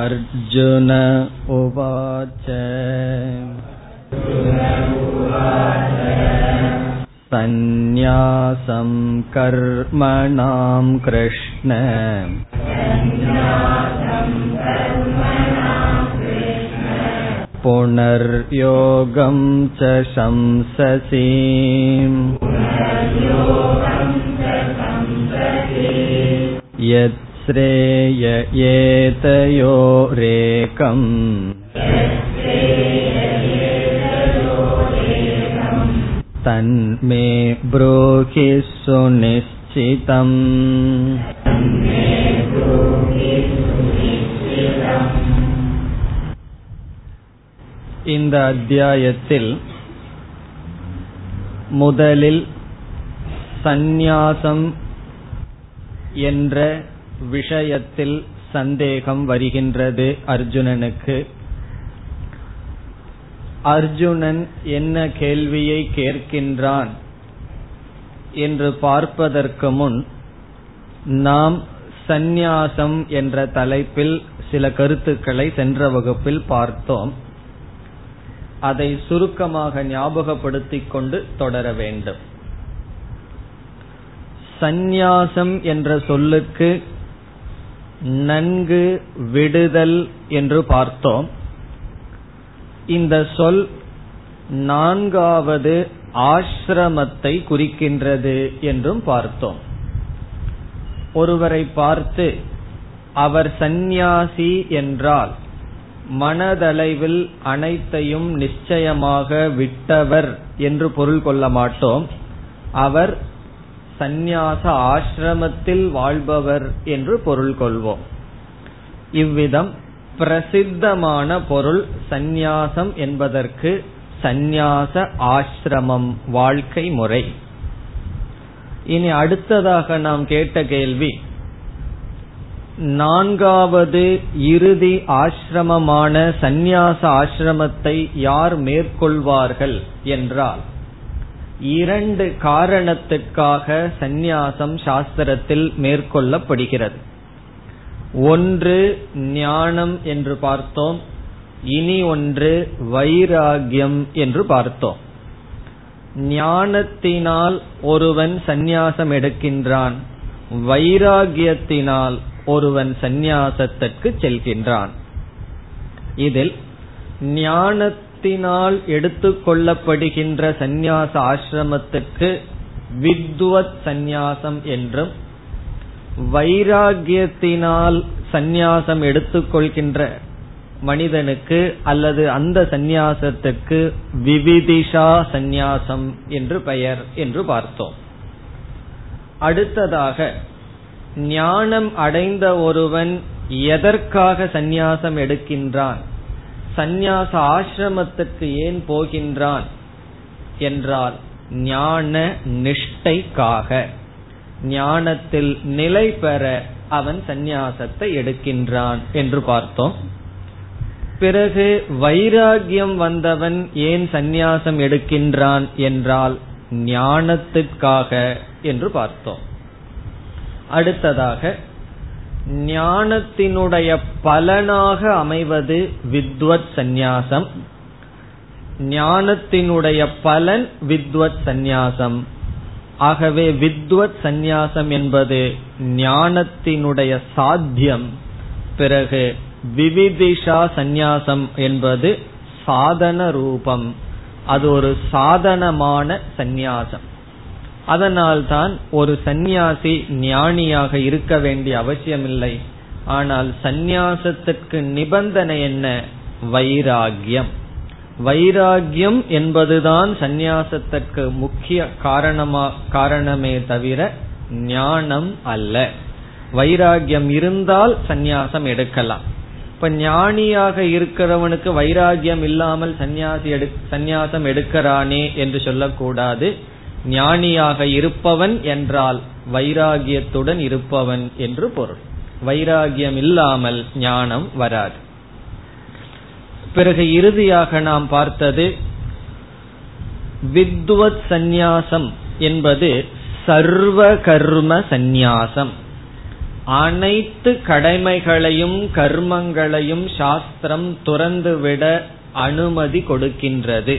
அர்ஜுன உவாச சந்நியாசம் கர்மணாம் கிருஷ்ண புனர்யோகம் ச சம்சசி. யத்ஸ்ரேய ஏதயோரேகம் தன்மே ப்ரூஹி சுநிஷ்சிதம். இந்த அத்தியாயத்தில் முதலில் சந்நியாசம் என்ற விஷயத்தில் சந்தேகம் வருகின்றது அர்ஜுனனுக்கு. அர்ஜுனன் என்ன கேள்வியை கேட்கின்றான் என்று பார்ப்பதற்கு முன் நாம் சந்நியாசம் என்ற தலைப்பில் சில கருத்துக்களை சென்ற வகுப்பில் பார்த்தோம். அதை சுருக்கமாக ஞாபகப்படுத்திக் கொண்டு தொடர வேண்டும். சந்நியாசம் என்ற சொல்லுக்கு நன்கு விடுதல் என்று பார்த்தோம். இந்த சொல் நான்காவது ஆசிரமத்தை குறிக்கின்றது என்றும் பார்த்தோம். ஒருவரை பார்த்து அவர் சந்நியாசி என்றால் மனதளவில் அனைத்தையும் நிச்சயமாக விட்டவர் என்று பொருள் கொள்ள மாட்டோம். அவர் சந்நியாச ஆசிரமத்தில் வாழ்பவர் என்று பொருள் கொள்வோம். இவ்விதம் பிரசித்தமான பொருள் சந்நியாசம் என்பதற்கு சந்நியாச ஆசிரமம், வாழ்க்கை முறை. இனி அடுத்ததாக நாம் கேட்ட கேள்வி, நான்காவது இறுதி ஆசிரமமான சந்நியாச ஆசிரமத்தை யார் மேற்கொள்வார்கள் என்றால், இரண்டு காரணத்துக்காக சந்நியாசம் சாஸ்திரத்தில் மேற்கொள்ளப்படுகிறது. ஒன்று ஞானம் என்று பார்த்தோம், இனி ஒன்று வைராகியம் என்று பார்த்தோம். ஞானத்தினால் ஒருவன் சந்நியாசம் எடுக்கின்றான், வைராகியத்தினால் ஒருவன் சந்நியாசத்திற்கு செல்கின்றான். இதில் ஞானத்தினால் எடுத்துக்கொள்ளப்படுகின்ற சந்நியாச ஆசிரமத்துக்கு வித்வத் சந்நியாசம் என்றும், வைராகியத்தினால் சந்நியாசம் எடுத்துக்கொள்கின்ற மனிதனுக்கு அல்லது அந்த சந்நியாசத்துக்கு விவிதிஷா சந்நியாசம் என்று பெயர் என்று பார்த்தோம். அடுத்ததாக ஞானம் அடைந்த ஒருவன் எதற்காக சந்நியாசம் எடுக்கின்றான், சந்நியாச ஆசிரமத்துக்கு ஏன் போகின்றான் என்றால் ஞான நிஷ்டைக்காக, ஞானத்தில் நிலை பெற அவன் சந்நியாசத்தை எடுக்கின்றான் என்று பார்த்தோம். பிறகு வைராகியம் வந்தவன் ஏன் சந்நியாசம் எடுக்கின்றான் என்றால் ஞானத்திற்காக என்று பார்த்தோம். அடுத்ததாக ஞானத்தினுடைய பலனாக அமைவது வித்வத் சந்நியாசம், ஞானத்தினுடைய பலன் வித்வத் சந்நியாசம். ஆகவே வித்வத் சந்நியாசம் என்பது ஞானத்தினுடைய சாத்தியம். பிறகு விவிதிஷா சந்நியாசம் என்பது சாதன ரூபம், அது ஒரு சாதனமான சந்நியாசம். அதனால்தான் ஒரு சந்நியாசி ஞானியாக இருக்க வேண்டிய அவசியமில்லை. ஆனால் சந்நியாசத்திற்கு நிபந்தனை என்ன? வைராகியம். வைராகியம் என்பதுதான் சந்நியாசத்திற்கு முக்கிய காரணமே தவிர ஞானம் அல்ல. வைராகியம் இருந்தால் சந்நியாசம் எடுக்கலாம். இப்ப ஞானியாக இருக்கிறவனுக்கு வைராகியம் இல்லாமல் சந்நியாசம் எடுக்கிறானே என்று சொல்லக்கூடாது. ஞானியாக இருப்பவன் என்றால் வைராகியத்துடன் இருப்பவன் என்று பொருள். வைராகியம் இல்லாமல் ஞானம் வராது. பிறகு இறுதியாக நாம் பார்த்தது, வித்வத் சந்நியாசம் என்பது சர்வ கர்ம சந்நியாசம். அனைத்து கடமைகளையும் கர்மங்களையும் சாஸ்திரம் துறந்துவிட அனுமதி கொடுக்கின்றது.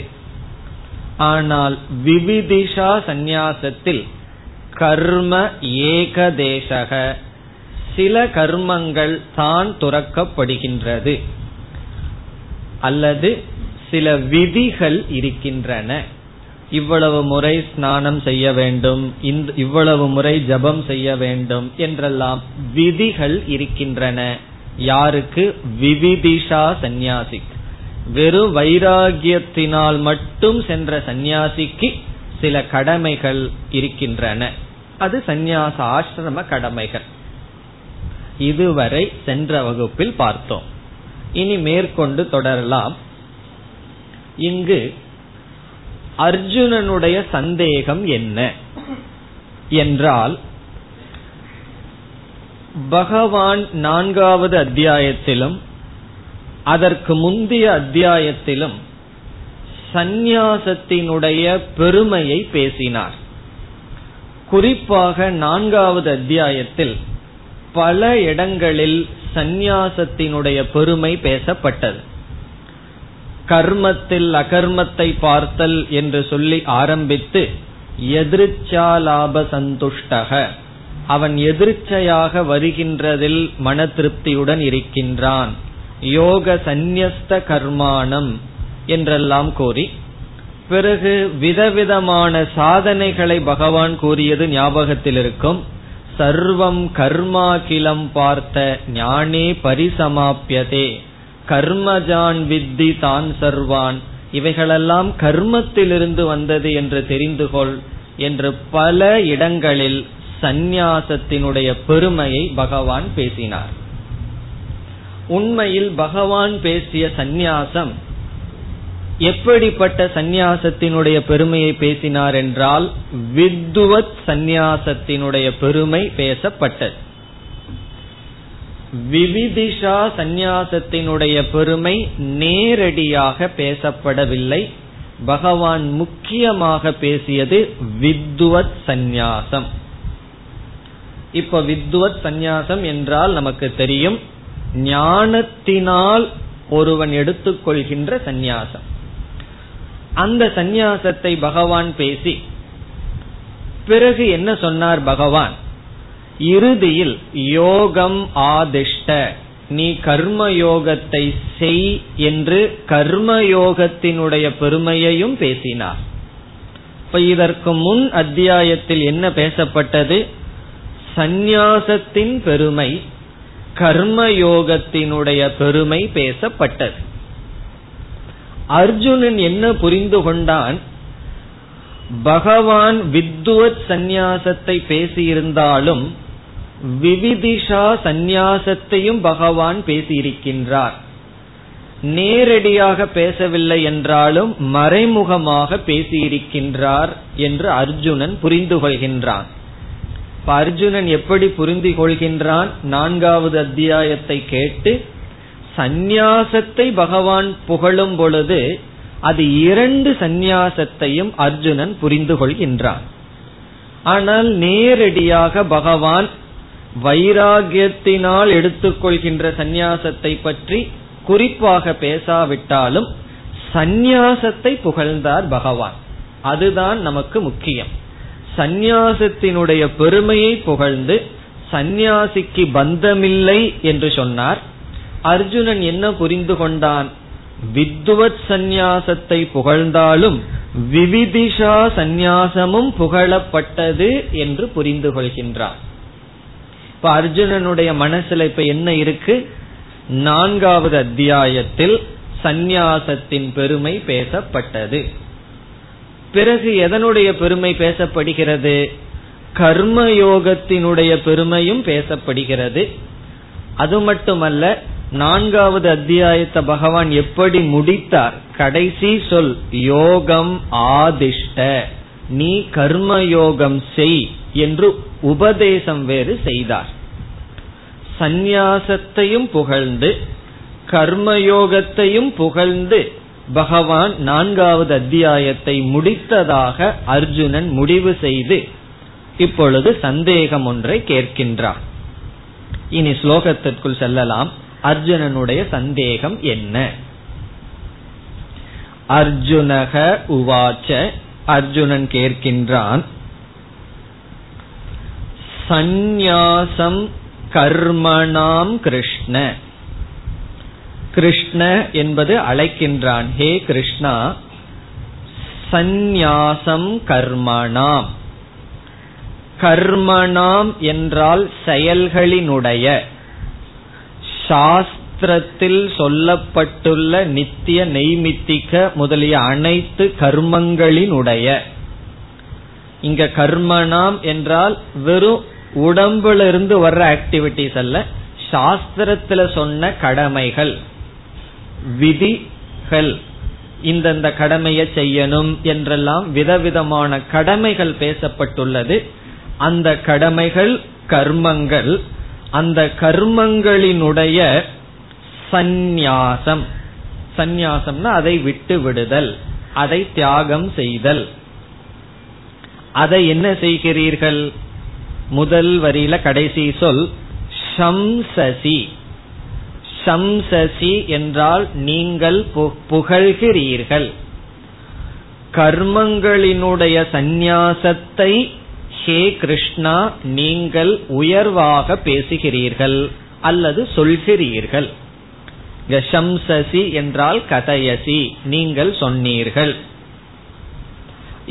ஆனால் விவிதிஷா சந்நியாசத்தில் கர்ம ஏகதேசக, சில கர்மங்கள் தான் துறக்கப்படுகின்றது அல்லது சில விதிகள் இருக்கின்றன. இவ்வளவு முறை ஸ்நானம் செய்ய வேண்டும், இவ்வளவு முறை ஜபம் செய்ய வேண்டும் என்றெல்லாம் விதிகள் இருக்கின்றன. யாருக்கு? விவிதிஷா சந்நியாசிக்கு. வெறும் வைராகியத்தினால் மட்டும் சென்ற சந்நியாசிக்கு சில கடமைகள் இருக்கின்றன. அது சந்நியாச ஆசிரம கடமைகள். இதுவரை சென்ற வகுப்பில் பார்த்தோம். இனி மேற்கொண்டு தொடரலாம். இங்கு அர்ஜுனனுடைய சந்தேகம் என்ன என்றால், பகவான் 4வது அத்தியாயத்திலும் அதற்கு முந்தைய அத்தியாயத்திலும் சந்நியாசத்தினுடைய பெருமையை பேசினார். குறிப்பாக 4வது அத்தியாயத்தில் பல இடங்களில் சந்நியாசத்தினுடைய பெருமை பேசப்பட்டது. கர்மத்தில் அகர்மத்தை பார்த்தல் என்று சொல்லி ஆரம்பித்து, எதிர்ச்சா லாப சந்துஷ்டக, அவன் எதிர்ச்சையாக வருகின்றதில் மன திருப்தியுடன் இருக்கின்றான், யோக சந்நியஸ்த கர்மானம் என்றெல்லாம் கூறி, பிறகு விதவிதமான சாதனைகளை பகவான் கூறியது ஞாபகத்தில் இருக்கும். சர்வம் கர்மா கிலம் பார்த்த ஞானே பரிசமாப்யதே, கர்மஜான் வித்தி தான் சர்வான், இவைகளெல்லாம் கர்மத்திலிருந்து வந்தது என்று தெரிந்து கொள் என்று பல இடங்களில் சந்நியாசத்தினுடைய பெருமையை பகவான் பேசினார். உண்மையில் பகவான் பேசிய சந்நியாசம் எப்படிப்பட்ட சந்நியாசத்தினுடைய பெருமையை பேசினார் என்றால், வித்வத் சந்நியாசத்தினுடைய பெருமை பேசப்பட்டது. விவிதிஷா சந்நியாசத்தினுடைய பெருமை நேரடியாக பேசப்படவில்லை. பகவான் முக்கியமாக பேசியது வித்வத் சந்நியாசம். இப்ப வித்வத் சந்நியாசம் என்றால் நமக்கு தெரியும், ஞானத்தினால் ஒருவன் எடுத்துக்கொள்கின்ற சந்நியாசம். அந்த சந்நியாசத்தை பகவான் பேசி பிறகு என்ன சொன்னார் பகவான்? இறுதியில் யோகம் ஆதிஷ்ட, நீ கர்மயோகத்தை செய் என்று கர்மயோகத்தினுடைய பெருமையையும் பேசினார். இப்ப இதற்கு முன் அத்தியாயத்தில் என்ன பேசப்பட்டது? சந்நியாசத்தின் பெருமை, கர்மயோகத்தினுடைய பெருமை பேசப்பட்டது. அர்ஜுனன் என்ன புரிந்து கொண்டான்? பகவான் வித்வத் சந்நியாசத்தை பேசியிருந்தாலும் விவிதிஷா சந்நியாசத்தையும் பகவான் பேசியிருக்கின்றார். நேரடியாக பேசவில்லை என்றாலும் மறைமுகமாக பேசியிருக்கின்றார் என்று அர்ஜுனன் புரிந்து கொள்கின்றான். அர்ஜுனன் எப்படி புரிந்து கொள்கின்றான்? 4வது அத்தியாயத்தை கேட்டு சந்நியாசத்தை பகவான் புகழும் பொழுது அது 2 சந்நியாசத்தையும் அர்ஜுனன் புரிந்து கொள்கின்றான். ஆனால் நேரடியாக பகவான் வைராகியத்தினால் எடுத்துக்கொள்கின்ற சந்நியாசத்தை பற்றி குறிப்பாக பேசாவிட்டாலும் சந்நியாசத்தை புகழ்ந்தார் பகவான். அதுதான் நமக்கு முக்கியம். சந்நியாசத்தினுடைய பெருமையை புகழ்ந்து சந்நியாசிக்கு பந்தமில்லை என்று சொன்னார். அர்ஜுனன் என்ன புரிந்து கொண்டான்? வித்வத் சந்நியாசத்தை புகழ்ந்தாலும் விவிதிஷா சந்நியாசமும் புகழப்பட்டது என்று புரிந்து கொள்கின்றான். இப்ப அர்ஜுனனுடைய மனசுல இப்ப என்ன இருக்கு? 4வது அத்தியாயத்தில் சந்நியாசத்தின் பெருமை பேசப்பட்டது. பிறகு எதனுடைய பெருமை பேசப்படுகிறது? கர்மயோகத்தினுடைய பெருமையும் பேசப்படுகிறது. அது மட்டுமல்ல, 4வது அத்தியாயத்தை பகவான் எப்படி முடித்தார்? கடைசி சொல் யோகம் ஆதிஷ்ட, நீ கர்மயோகம் செய் என்று உபதேசம் வேறு செய்தார். சந்நியாசத்தையும் புகழ்ந்து கர்மயோகத்தையும் புகழ்ந்து பகவான் 4வது அத்தியாயத்தை முடித்ததாக அர்ஜுனன் முடிவு செய்து இப்பொழுது சந்தேகம் ஒன்றை கேட்கின்றார். இனி ஸ்லோகத்திற்குள் செல்லலாம். அர்ஜுனனுடைய சந்தேகம் என்ன? அர்ஜுனக உவாச்ச, அர்ஜுனன் கேட்கின்றான். சந்நியாசம் கர்மணாம் கிருஷ்ண, கிருஷ்ண என்பது அழைக்கின்றான். ஹே கிருஷ்ணா, சந்நியாசம் கர்மணாம், கர்மணாம் என்றால் செயல்களினுடைய, சாஸ்திரத்தில் சொல்லப்பட்டுள்ள நித்திய நெய்மித்திக முதலிய அனைத்து கர்மங்களினுடைய. இங்க கர்மணாம் என்றால் வெறும் உடம்புல இருந்து வர்ற ஆக்டிவிட்டிஸ் அல்ல, சாஸ்திரத்துல சொன்ன கடமைகள் விதிகள், இந்த கடமையை செய்யணும் என்றெல்லாம் விதவிதமான கடமைகள் பேசப்பட்டுள்ளது. அந்த கடமைகள் கர்மங்கள், அந்த கர்மங்களினுடைய சந்நியாசம், சந்நியாசம்னா அதை விட்டு விடுதல், அதை தியாகம் செய்தல். அதை என்ன செய்கிறீர்கள்? முதல் வரியில கடைசி சொல் சம்சசி. சம்சசி என்றால் நீங்கள் புகழ்கிறீர்கள். கர்மங்களினுடைய சந்நியாசத்தை ஹே கிருஷ்ணா நீங்கள் உயர்வாக பேசுகிறீர்கள் அல்லது சொல்கிறீர்கள். சம்சசி என்றால் கதையசி, நீங்கள் சொன்னீர்கள்.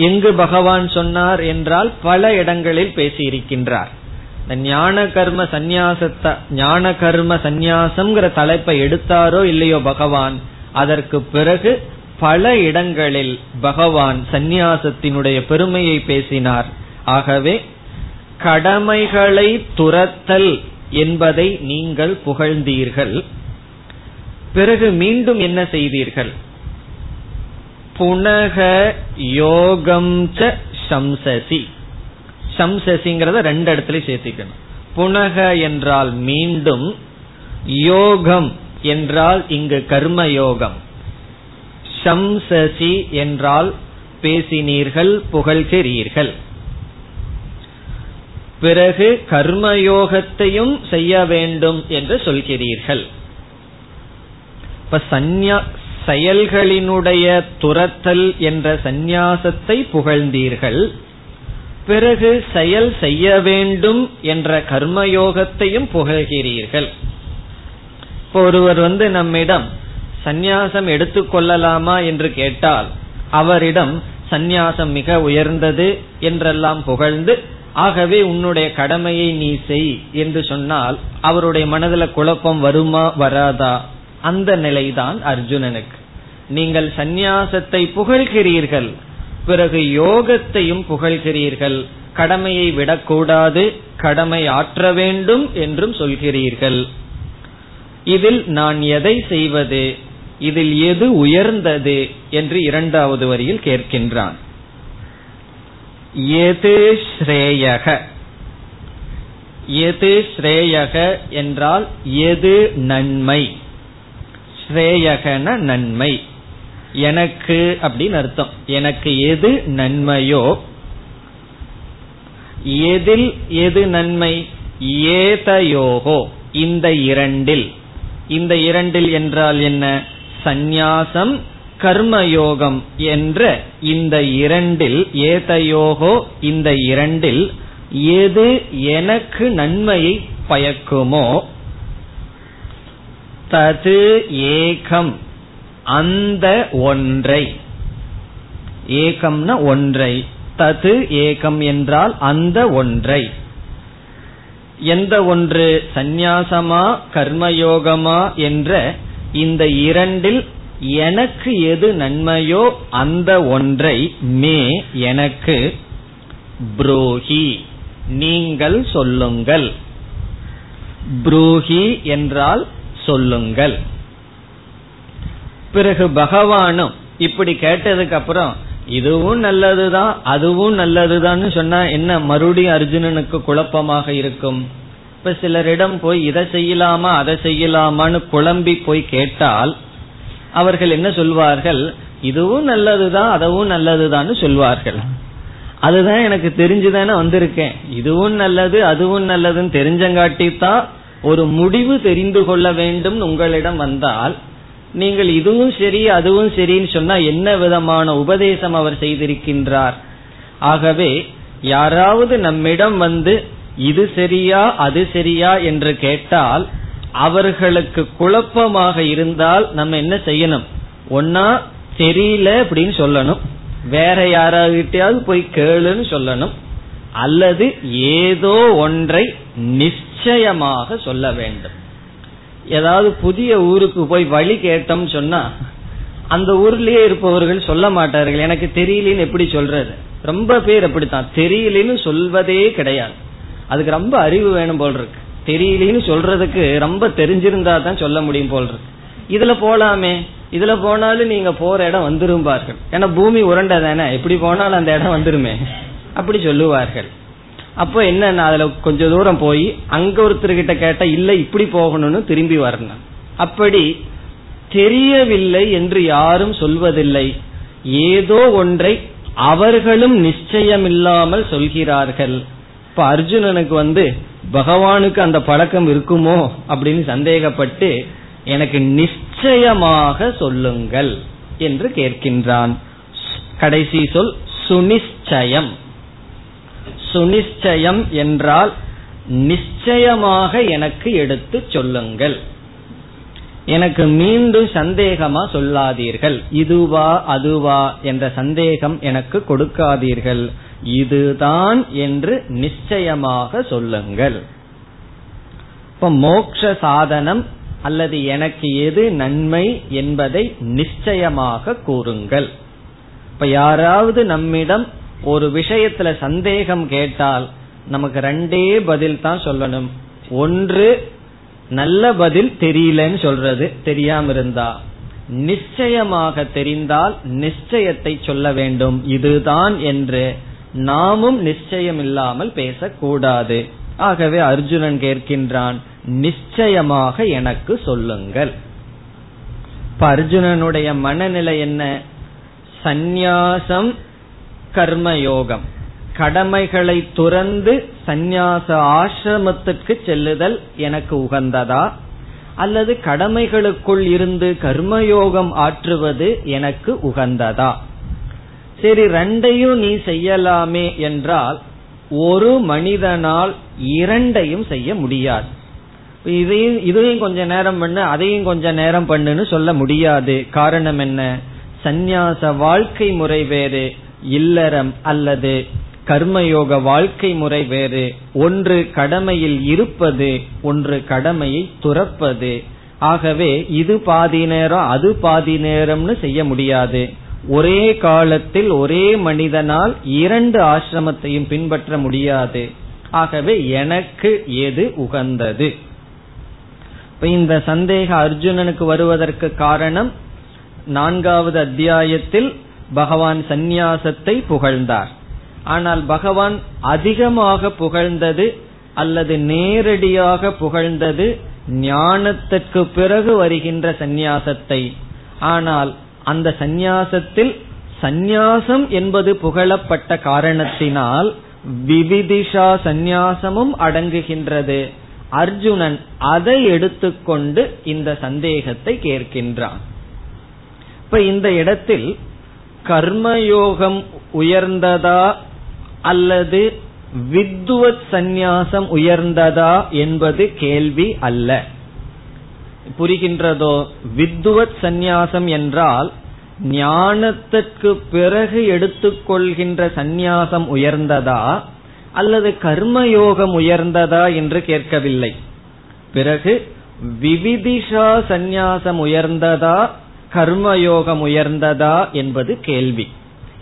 எங்கு பகவான் சொன்னார் என்றால் பல இடங்களில் பேசியிருக்கின்றார். ஞான கர்ம சந்நியாசத்தை, ஞான கர்ம சந்நியாசம்ங்கிற தலைப்பை எடுத்தாரோ இல்லையோ பகவான், அதற்கு பிறகு பல இடங்களில் பகவான் சந்நியாசத்தினுடைய பெருமையை பேசினார். ஆகவே கடமைகளை துரத்தல் என்பதை நீங்கள் புகழ்ந்தீர்கள். பிறகு மீண்டும் என்ன செய்தீர்கள்? புனக யோகம் ச சம்சசி. சம்சசிங்கிறத ரெண்டு இடத்துல சேர்த்திக்கணும். புனக என்றால் மீண்டும், யோகம் என்றால் இங்கு கர்மயோகம், சம்சசி என்றால் பேசினீர்கள் புகழ்கிறீர்கள். பிறகு கர்மயோகத்தையும் செய்ய வேண்டும் என்று சொல்கிறீர்கள். இப்ப செயல்களினுடைய துரத்தல் என்ற சந்நியாசத்தை புகழ்ந்தீர்கள். பிறகு செயல் செய்ய வேண்டும் என்ற கர்மயோகத்தையும் புகழ்கிறீர்கள். இப்போ ஒருவர் நம்மிடம் சந்நியாசம் எடுத்துக்கொள்ளலாமா என்று கேட்டால் அவரிடம் சந்நியாசம் மிக உயர்ந்தது என்றெல்லாம் புகழ்ந்து, ஆகவே உன்னுடைய கடமையை நீ செய் என்று சொன்னால் அவருடைய மனதில் குழப்பம் வருமா வராதா? அந்த நிலைதான் அர்ஜுனனுக்கு. நீங்கள் சந்நியாசத்தை புகழ்கிறீர்கள், பிறகு யோகத்தையும் புகழ்கிறீர்கள், கடமையை விடக்கூடாது கடமை ஆற்ற வேண்டும் என்றும் சொல்கிறீர்கள். இதில் நான் எதை செய்வது, இதில் எது உயர்ந்தது என்று இரண்டாவது வரியில் கேட்கின்றான். எது ஸ்ரேயக, எது ஸ்ரேயக என்றால் எது நன்மை, ஸ்ரேயகன நன்மை, எனக்கு அப்படின்னு அர்த்தம். எனக்கு எது நன்மையோ, எதில் எது நன்மை, ஏதயோகோ இந்த இரண்டில். இந்த இரண்டில் என்றால் என்ன? சந்நியாசம் கர்மயோகம் என்ற இந்த இரண்டில், ஏதயோகோ இந்த இரண்டில் எது எனக்கு நன்மையை பயக்குமோ, தது ஏகம் அந்த ஒன்றை, ஏகம்னா ஒன்றை, தது ஏகம் என்றால் அந்த ஒன்றை. எந்த ஒன்று? சந்நியாசமா கர்மயோகமா என்ற இந்த இரண்டில் எனக்கு எது நன்மையோ அந்த ஒன்றை மே எனக்கு ப்ரூஹி நீங்கள் சொல்லுங்கள். ப்ரூஹி என்றால் சொல்லுங்கள். பிறகு பகவானும் இப்படி கேட்டதுக்கு அப்புறம் இதுவும் நல்லதுதான் அதுவும் நல்லதுதான் சொன்னா என்ன மறுபடியும் அர்ஜுனனுக்கு குழப்பமாக இருக்கும். இப்ப சிலரிடம் போய் இதை செய்யலாமா அதை செய்யலாமான்னு குழம்பி போய் கேட்டால் அவர்கள் என்ன சொல்வார்கள்? இதுவும் நல்லதுதான் அதுவும் நல்லதுதான்னு சொல்வார்கள். அதுதான் எனக்கு தெரிஞ்சுதானே வந்திருக்கேன், இதுவும் நல்லது அதுவும் நல்லதுன்னு தெரிஞ்சங்காட்டித்தான் ஒரு முடிவு தெரிந்து கொள்ள வேண்டும் உங்களிடம் வந்தால் நீங்கள் இதுவும் சரி அதுவும் சரின்னு சொன்னா என்ன விதமான உபதேசம் அவர் செய்திருக்கின்றார்? ஆகவே யாராவது நம்மிடம் வந்து இது சரியா அது சரியா என்று கேட்டால் அவர்களுக்கு குழப்பமாக இருந்தால் நம்ம என்ன செய்யணும்? ஒன்னா தெரியல அப்படின்னு சொல்லணும், வேற யாராவது போய் கேளுன்னு சொல்லணும், அல்லது ஏதோ ஒன்றை நிச்சயமாக சொல்ல வேண்டும். ஏதாவது புதிய ஊருக்கு போய் வழி கேட்டோம் சொன்னா அந்த ஊர்லயே இருப்பவர்கள் சொல்ல மாட்டார்கள், எனக்கு தெரியலன்னு எப்படி சொல்றது? ரொம்ப பேர் அப்படித்தான், தெரியலன்னு சொல்வதே கிடையாது. அதுக்கு ரொம்ப அறிவு வேணும் போல் இருக்கு, தெரியலன்னு சொல்றதுக்கு ரொம்ப தெரிஞ்சிருந்தா தான் சொல்ல முடியும் போல் இருக்கு. இதுல போலாமே, இதுல போனாலும் நீங்க போற இடம் வந்துரும்பார்கள், ஏன்னா பூமி உரண்டை தானே, எப்படி போனாலும் அந்த இடம் வந்துருமே அப்படி சொல்லுவார்கள். அப்போ என்னன்னா அதுல கொஞ்சம் தூரம் போய் அங்க ஒருத்தர்கிட்ட கேட்டா இல்ல இப்படி போகணும்னு திரும்பி வரணும். அப்படி தெரியவில்லை என்று யாரும் சொல்வதில்லை, ஏதோ ஒன்றை அவர்களும் நிச்சயம் இல்லாமல் சொல்கிறார்கள். இப்ப அர்ஜுனனுக்கு பகவானுக்கு அந்த பழக்கம் இருக்குமோ அப்படின்னு சந்தேகப்பட்டு எனக்கு நிச்சயமாக சொல்லுங்கள் என்று கேட்கின்றான். கடைசி சொல் சுனிச்சயம். சுனிச்சயம் என்றால் நிச்சயமாக எனக்கு எடுத்து சொல்லுங்கள், எனக்கு மீண்டும் சந்தேகமா சொல்லாதீர்கள், இதுவா அதுவா என்ற சந்தேகம் எனக்கு கொடுக்காதீர்கள், இதுதான் என்று நிச்சயமாக சொல்லுங்கள். இப்ப மோட்ச சாதனம் அல்லது எனக்கு எது நன்மை என்பதை நிச்சயமாக கூறுங்கள். இப்ப யாராவது நம்மிடம் ஒரு விஷயத்துல சந்தேகம் கேட்டால் நமக்கு ரெண்டே பதில் தான் சொல்லணும். ஒன்று நல்ல பதில் தெரியலன்னு சொல்றது, தெரியாம இருந்தா நிச்சயமாக தெரிந்தால் நிச்சயத்தை சொல்ல வேண்டும் இதுதான் என்று. நாமும் நிச்சயம் இல்லாமல் பேசக்கூடாது. ஆகவே அர்ஜுனன் கேட்கின்றான் நிச்சயமாக எனக்கு சொல்லுங்கள். இப்ப அர்ஜுனனுடைய மனநிலை என்ன? சந்நியாசம் கர்மயோகம், கடமைகளை துறந்து சந்நியாச ஆசிரமத்திற்கு செல்லுதல் எனக்கு உகந்ததா அல்லது கடமைகளுக்குள் இருந்து கர்மயோகம் ஆற்றுவது எனக்கு உகந்ததா? சரி, ரெண்டையும் நீ செய்யலாமே என்றால் ஒரு மனிதனால் இரண்டையும் செய்ய முடியாது. இதையும் கொஞ்ச நேரம் பண்ணு அதையும் கொஞ்ச நேரம் பண்ணுன்னு சொல்ல முடியாது. காரணம் என்ன? சந்நியாச வாழ்க்கை முறை வேறு, இல்லறம் அல்லது கர்மயோக வாழ்க்கை முறை வேறு. ஒன்று கடமையில் இருப்பது, ஒன்று கடமையை துறப்பது. ஆகவே இது பாதி நேரம் அது பாதி நேரம்னு செய்ய முடியாது. ஒரே காலத்தில் ஒரே மனிதனால் இரண்டு ஆசிரமத்தையும் பின்பற்ற முடியாது. ஆகவே எனக்கு எது உகந்தது? இந்த சந்தேகம் அர்ஜுனனுக்கு வருவதற்கு காரணம், 4வது அத்தியாயத்தில் பகவான் சந்நியாசத்தை புகழ்ந்தார். ஆனால் பகவான் அதிகமாக புகழ்ந்தது அல்லது நேரடியாக புகழ்ந்தது ஞானத்திற்கு பிறகு வருகின்ற சந்நியாசத்தை. ஆனால் அந்த சந்நியாசத்தில் சந்நியாசம் என்பது புகழப்பட்ட காரணத்தினால் விவிதிஷா சந்நியாசமும் அடங்குகின்றது. அர்ஜுனன் அதை எடுத்துக்கொண்டு இந்த சந்தேகத்தை கேட்கின்றான். இப்ப இந்த இடத்தில் கர்மயோகம் உயர்ந்ததா அல்லது வித்வத் சந்நியாசம் உயர்ந்ததா என்பது கேள்வி அல்ல. புரிகின்றதோ? வித்வத் சந்நியாசம் என்றால் ஞானத்திற்கு பிறகு எடுத்துக்கொள்கின்ற சந்நியாசம் உயர்ந்ததா அல்லது கர்மயோகம் உயர்ந்ததா என்று கேட்கவில்லை. பிறகு விவிதிஷா சந்நியாசம் உயர்ந்ததா கர்மயோகம் உயர்ந்ததா என்பது கேள்வி.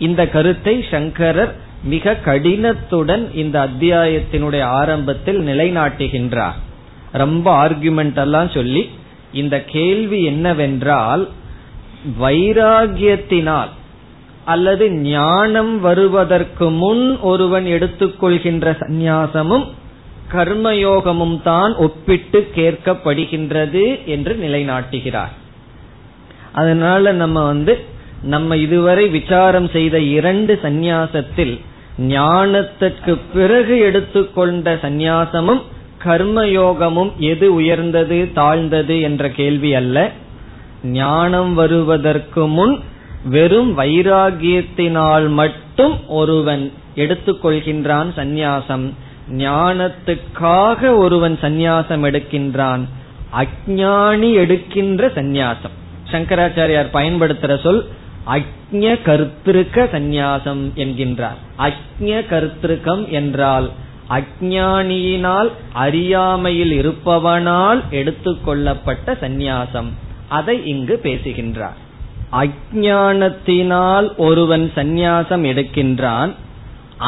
இந்த கருத்தை சங்கரர் மிக கடினத்துடன் இந்த அத்தியாயத்தினுடைய ஆரம்பத்தில் நிலைநாட்டுகின்றார். ரொம்ப ஆர்குமெண்ட் எல்லாம் சொல்லி இந்த கேள்வி என்னவென்றால், வைராகியத்தினால் அல்லது ஞானம் வருவதற்கு முன் ஒருவன் எடுத்துக்கொள்கின்ற சந்நியாசமும் கர்மயோகமும் தான் ஒப்பிட்டு கேட்கப்படுகின்றது என்று நிலைநாட்டுகிறார். அதனால நம்ம இதுவரை விசாரம் செய்த 2 சந்நியாசத்தில் ஞானத்திற்கு பிறகு எடுத்துக்கொண்ட சந்நியாசமும் கர்மயோகமும் எது உயர்ந்தது தாழ்ந்தது என்ற கேள்வி அல்ல. ஞானம் வருவதற்கு முன் வெறும் வைராகியத்தினால் மட்டும் ஒருவன் எடுத்துக்கொள்கின்றான் சந்நியாசம். ஞானத்துக்காக ஒருவன் சந்நியாசம் எடுக்கின்றான், அஞ்ஞானி எடுக்கின்ற சந்நியாசம். சங்கராச்சாரியார் பயன்படுத்துற சொல் அக்ஞ கர்த்திருக்க சந்நியாசம் என்கின்றார். அக்ஞ கர்த்திருக்கம் என்றால் அஞ்ஞானியினால் அறியாமையில் இருப்பவனால் எடுத்துக்கொள்ளப்பட்ட சந்நியாசம், அதை இங்கு பேசுகின்றார். அஞ்ஞானத்தினால் ஒருவன் சந்நியாசம் எடுக்கின்றான்,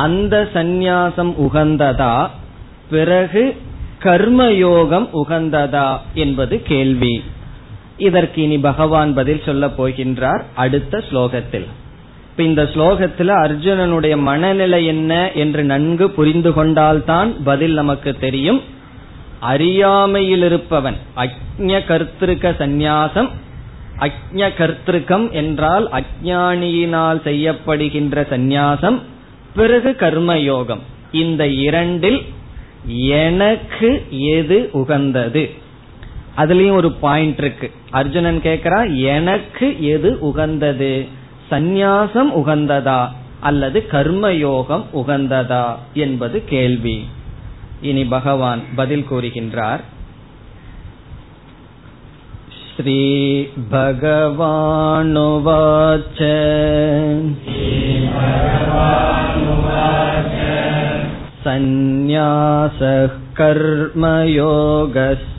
அந்த சந்நியாசம் உகந்ததா, பிறகு கர்மயோகம் உகந்ததா என்பது கேள்வி. இதற்கு இனி பகவான் பதில் சொல்ல போகின்றார் அடுத்த ஸ்லோகத்தில். இப்ப இந்த ஸ்லோகத்தில் அர்ஜுனனுடைய மனநிலை என்ன என்று நன்கு புரிந்து கொண்டால்தான் பதில் நமக்கு தெரியும். அறியாமையில் இருப்பவன் அக்ஞ கர்த்திருக்க சந்நியாசம். அக்ஞ கர்த்திருக்கம் என்றால் அஞ்ஞானியினால் செய்யப்படுகின்ற சந்நியாசம், பிறகு கர்மயோகம். இந்த இரண்டில் எனக்கு எது உகந்தது? அதுலயும் ஒரு பாயிண்ட் இருக்கு. அர்ஜுனன் கேக்குறா, எனக்கு எது உகந்தது? சந்நியாசம் உகந்ததா அல்லது கர்மயோகம் உகந்ததா என்பது கேள்வி. இனி பகவான் பதில் கூறுகின்றார். ஸ்ரீ பகவானுவாச்ச சந்நியாச கர்மயோகஸ்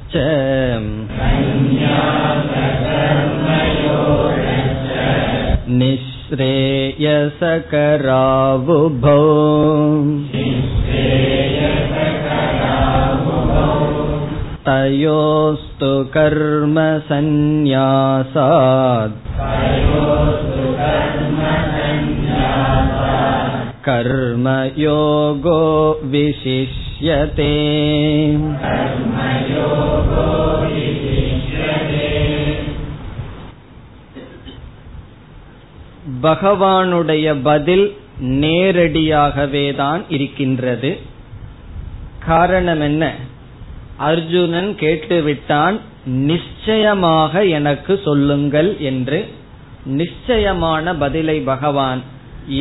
நிஸ்ரேயசகராவுபௌ. தயோஸ்து கர்ம சந்நியாசாத் கர்மயோகோ விசிஷ்யதே. பகவானுடைய பதில் நேரடியாகவே தான் இருக்கின்றது. காரணம் என்ன? அர்ஜுனன் கேட்டுவிட்டான், நிச்சயமாக எனக்கு சொல்லுங்கள் என்று. நிச்சயமான பதிலை பகவான்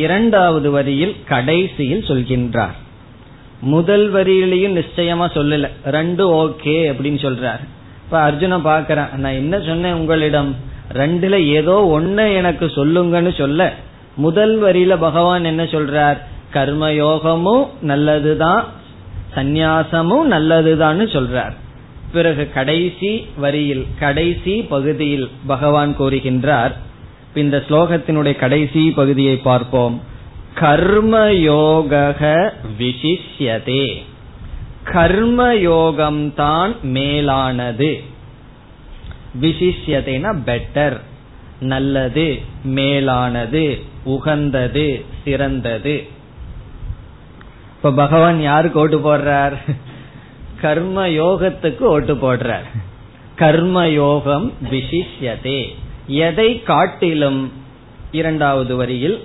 இரண்டாவது வரியில் கடைசியில் சொல்கின்றார். முதல் வரியிலையும் நிச்சயமா சொல்லல, ரெண்டு ஓகே அப்படின்னு சொல்றார். இப்ப அர்ஜுன பாக்குறான், நான் என்ன சொன்னேன் உங்களிடம், ரெண்டுல ஏதோ ஒன்னு எனக்கு சொல்லுங்கன்னு சொல்ல, முதல் வரியில பகவான் என்ன சொல்றார், கர்மயோகமும் நல்லதுதான் சந்நியாசமும் நல்லதுதான்னு சொல்றார். பிறகு கடைசி வரியில் கடைசி பகுதியில் பகவான் கூறுகின்றார். இந்த ஸ்லோகத்தினுடைய கடைசி பகுதியை பார்ப்போம். கர்மயோகக விசிஷ்யதே, கர்மயோகம்தான் மேலானது. விசிஷ்யதேனா பெட்டர், நல்லது, மேலானது, உகந்தது, சிறந்தது. இப்ப பகவான் யாருக்கு ஓட்டு போடுறார்? கர்மயோகத்துக்கு ஓட்டு போடுறார். கர்மயோகம் விசிஷ்யதே, எதை காட்டிலும்? இரண்டாவது வரியில்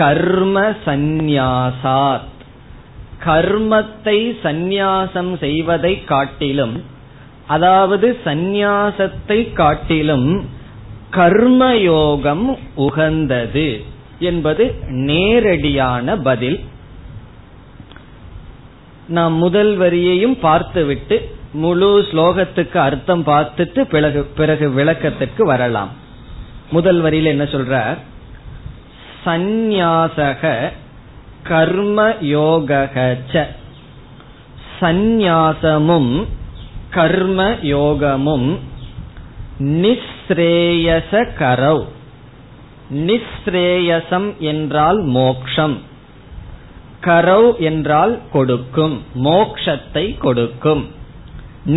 கர்ம சந்நியாசாத், கர்மத்தை சந்நியாசம் செய்வதை காட்டிலும், அதாவது சந்நியாசத்தை காட்டிலும் கர்மயோகம் உகந்தது என்பது நேரடியான பதில். நாம் முதல் வரியையும் பார்த்துவிட்டு முழு ஸ்லோகத்துக்கு அர்த்தம் பார்த்துட்டு பிறகு விளக்கத்திற்கு வரலாம். முதல் வரியில என்ன சொல்றார்? சந்நியாசக கர்மயோகச்ச. சந்நியாசமும் கர்மயோகமும் நிஸ்ரேயசகரௌ. நிஸ்ரேயசம் என்றால் மோக்ஷம், கரௌ என்றால் கொடுக்கும், மோக்ஷத்தை கொடுக்கும்.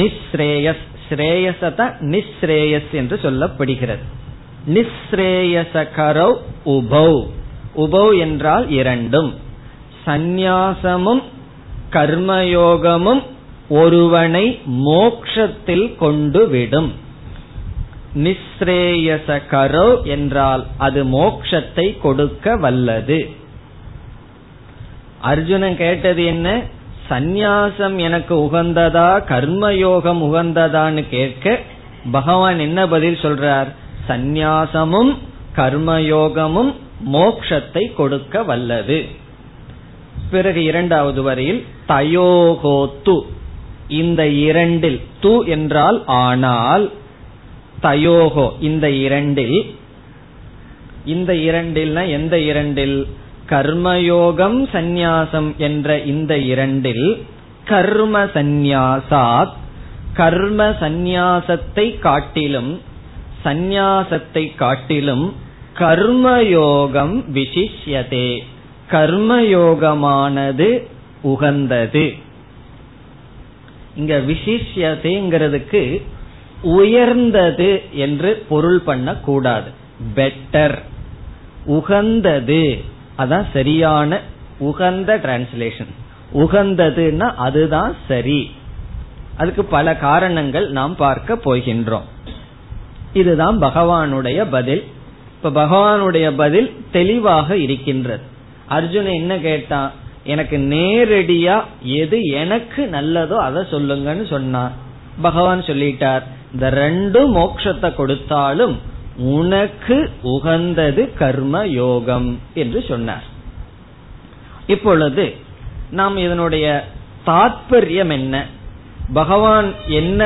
நிஸ்ரேயஸ், ஸ்ரேயசத நிஸ்ரேயஸ் என்று சொல்லப்படுகிறது. நிஸ்ரேயசகரௌ உபௌ. உபௌ என்றால் இரண்டும். சந்நியாசமும் கர்மயோகமும் ஒருவனை மோக்ஷத்தில் கொண்டு விடும். நிஸ்ரேயசகரௌ என்றால் அது மோக்ஷத்தை கொடுக்க வல்லது. அர்ஜுனன் கேட்டது என்ன? சந்நியாசம் எனக்கு உகந்ததா கர்மயோகம் உகந்ததான்னு கேட்க பகவான் என்ன பதில் சொல்றார்? சந்நியாசமும் கர்மயோகமும் மோட்சத்தை கொடுக்க வல்லது. பிறகு இரண்டாவது வரையில் தயோகோ து, இந்த இரண்டில், து என்றால் ஆனால், தயோகோ இந்த இரண்டில், இந்த இரண்டில்னா எந்த இரண்டில்? கர்மயோகம் சந்நியாசம் என்ற இந்த இரண்டில், கர்ம சந்நியாசாத், கர்ம சந்நியாசத்தை காட்டிலும் கர்மயோகம் விசிஷ்யதே, கர்மயோகமானது உகந்தது. இங்க விசிஷ்யதேங்கிறதுக்கு உயர்ந்தது என்று பொருள் பண்ண கூடாது. பெட்டர், உகந்தது, அதான் சரியான உகந்த டிரான்ஸ்லேஷன். உகந்ததுன்னா அதுதான் சரி. அதுக்கு பல காரணங்கள் நாம் பார்க்க போகின்றோம். இதுதான் பகவானுடைய பதில். இப்ப பகவானுடைய பதில் தெளிவாக இருக்கின்றது. அர்ஜுன என்ன கேட்டான்? எனக்கு நேரடியா எது எனக்கு நல்லதோ அதை சொல்லுங்கன்னு சொன்னான். பகவான் சொல்லிட்டார், இந்த ரெண்டு மோட்சத்தை கொடுத்தாலும் உனக்கு உகந்தது கர்ம யோகம் என்று சொன்னார். இப்பொழுது நாம் இதனுடைய தாற்பயம் என்ன, பகவான் என்ன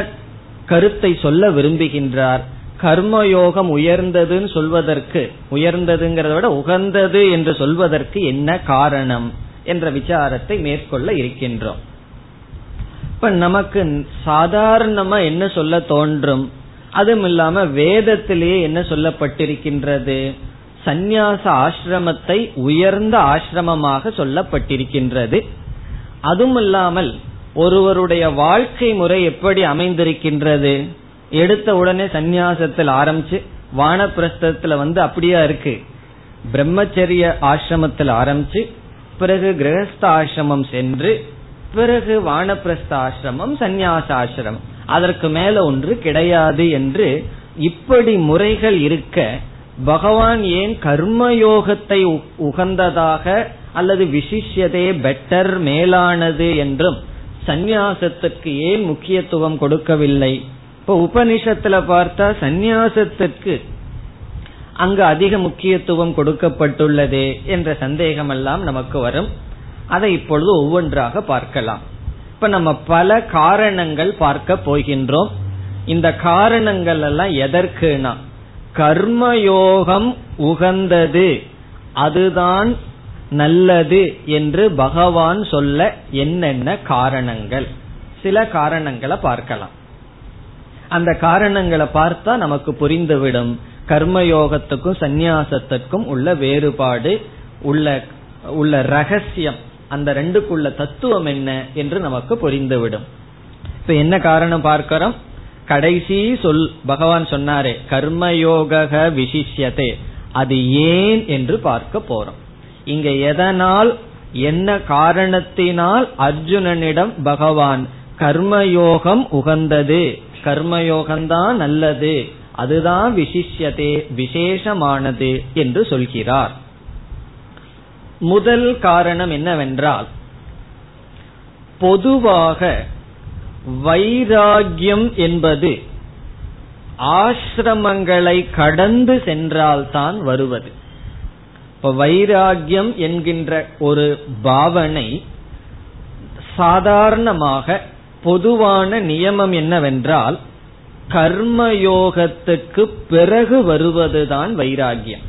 கருத்தை சொல்ல விரும்புகின்றார்? கர்மயோகம் உயர்ந்ததுன்னு சொல்வதற்கு, உயர்ந்ததுங்கிறத விட உகந்தது என்று சொல்வதற்கு என்ன காரணம் என்ற விசாரத்தை மேற்கொள்ள இருக்கின்றோம். இப்ப நமக்கு சாதாரணமா என்ன சொல்ல தோன்றும்? அதுவும் இல்லாம வேதத்திலேயே என்ன சொல்லப்பட்டிருக்கின்றது? சந்நியாச ஆசிரமத்தை உயர்ந்த ஆசிரமமாக சொல்லப்பட்டிருக்கின்றது. அதுவும் இல்லாமல் ஒருவருடைய வாழ்க்கை முறை எப்படி அமைந்திருக்கின்றது? எடுத்த உடனே சந்நியாசத்தில் ஆரம்பிச்சு வானப்பிரஸ்தத்துல வந்து அப்படியா இருக்கு. பிரம்மச்சரிய ஆசிரமத்தில் ஆரம்பிச்சு பிறகு கிரகஸ்த ஆசிரமம் சென்று பிறகு வானப்பிரஸ்த ஆசிரமம், சந்நியாச ஆசிரமம், அதற்கு மேல ஒன்று கிடையாது என்று இப்படி முறைகள் இருக்க, பகவான் ஏன் கர்மயோகத்தை உகந்ததாக அல்லது விசிஷ்யதே பெட்டர் மேலானது என்றும் சந்நியாசத்துக்கு ஏன் முக்கியத்துவம் கொடுக்கவில்லை? இப்ப உபனிஷத்துல பார்த்தா சந்நியாசத்திற்கு அங்கு அதிக முக்கியத்துவம் கொடுக்கப்பட்டுள்ளதே என்ற சந்தேகம் எல்லாம் நமக்கு வரும். அதை இப்பொழுது ஒவ்வொன்றாக பார்க்கலாம். இப்ப நம்ம பல காரணங்கள் பார்க்க போகின்றோம். இந்த காரணங்கள் எல்லாம் எதற்குனா, கர்மயோகம் உகந்தது, அதுதான் நல்லது என்று பகவான் சொல்ல என்னென்ன காரணங்கள், சில காரணங்களை பார்க்கலாம். அந்த காரணங்களை பார்த்தா நமக்கு புரிந்துவிடும் கர்மயோகத்துக்கும் சந்நியாசத்துக்கும் உள்ள வேறுபாடு, உள்ள ரகசியம், அந்த ரெண்டுக்குள்ள தத்துவம் என்ன என்று நமக்கு புரிந்துவிடும். இப்ப என்ன காரணம் பார்க்கிறோம்? கடைசி சொல் பகவான் சொன்னாரே கர்மயோக விசிஷ்யதே, அது ஏன் என்று பார்க்க போறோம். இங்க எதனால், என்ன காரணத்தினால் அர்ஜுனனிடம் பகவான் கர்மயோகம் உகந்தது, கர்மயோகம்தான் நல்லது, அதுதான் விசிஷ்யதே விசேஷமானது என்று சொல்கிறார். முதல் காரணம் என்னவென்றால், பொதுவாக வைராகியம் என்பது ஆசிரமங்களை கடந்து சென்றால்தான் வருவது. வைராகியம் என்கின்ற ஒரு பாவனை சாதாரணமாக பொதுவான நியமம் என்னவென்றால் கர்மயோகத்துக்கு பிறகு வருவதுதான் வைராகியம்.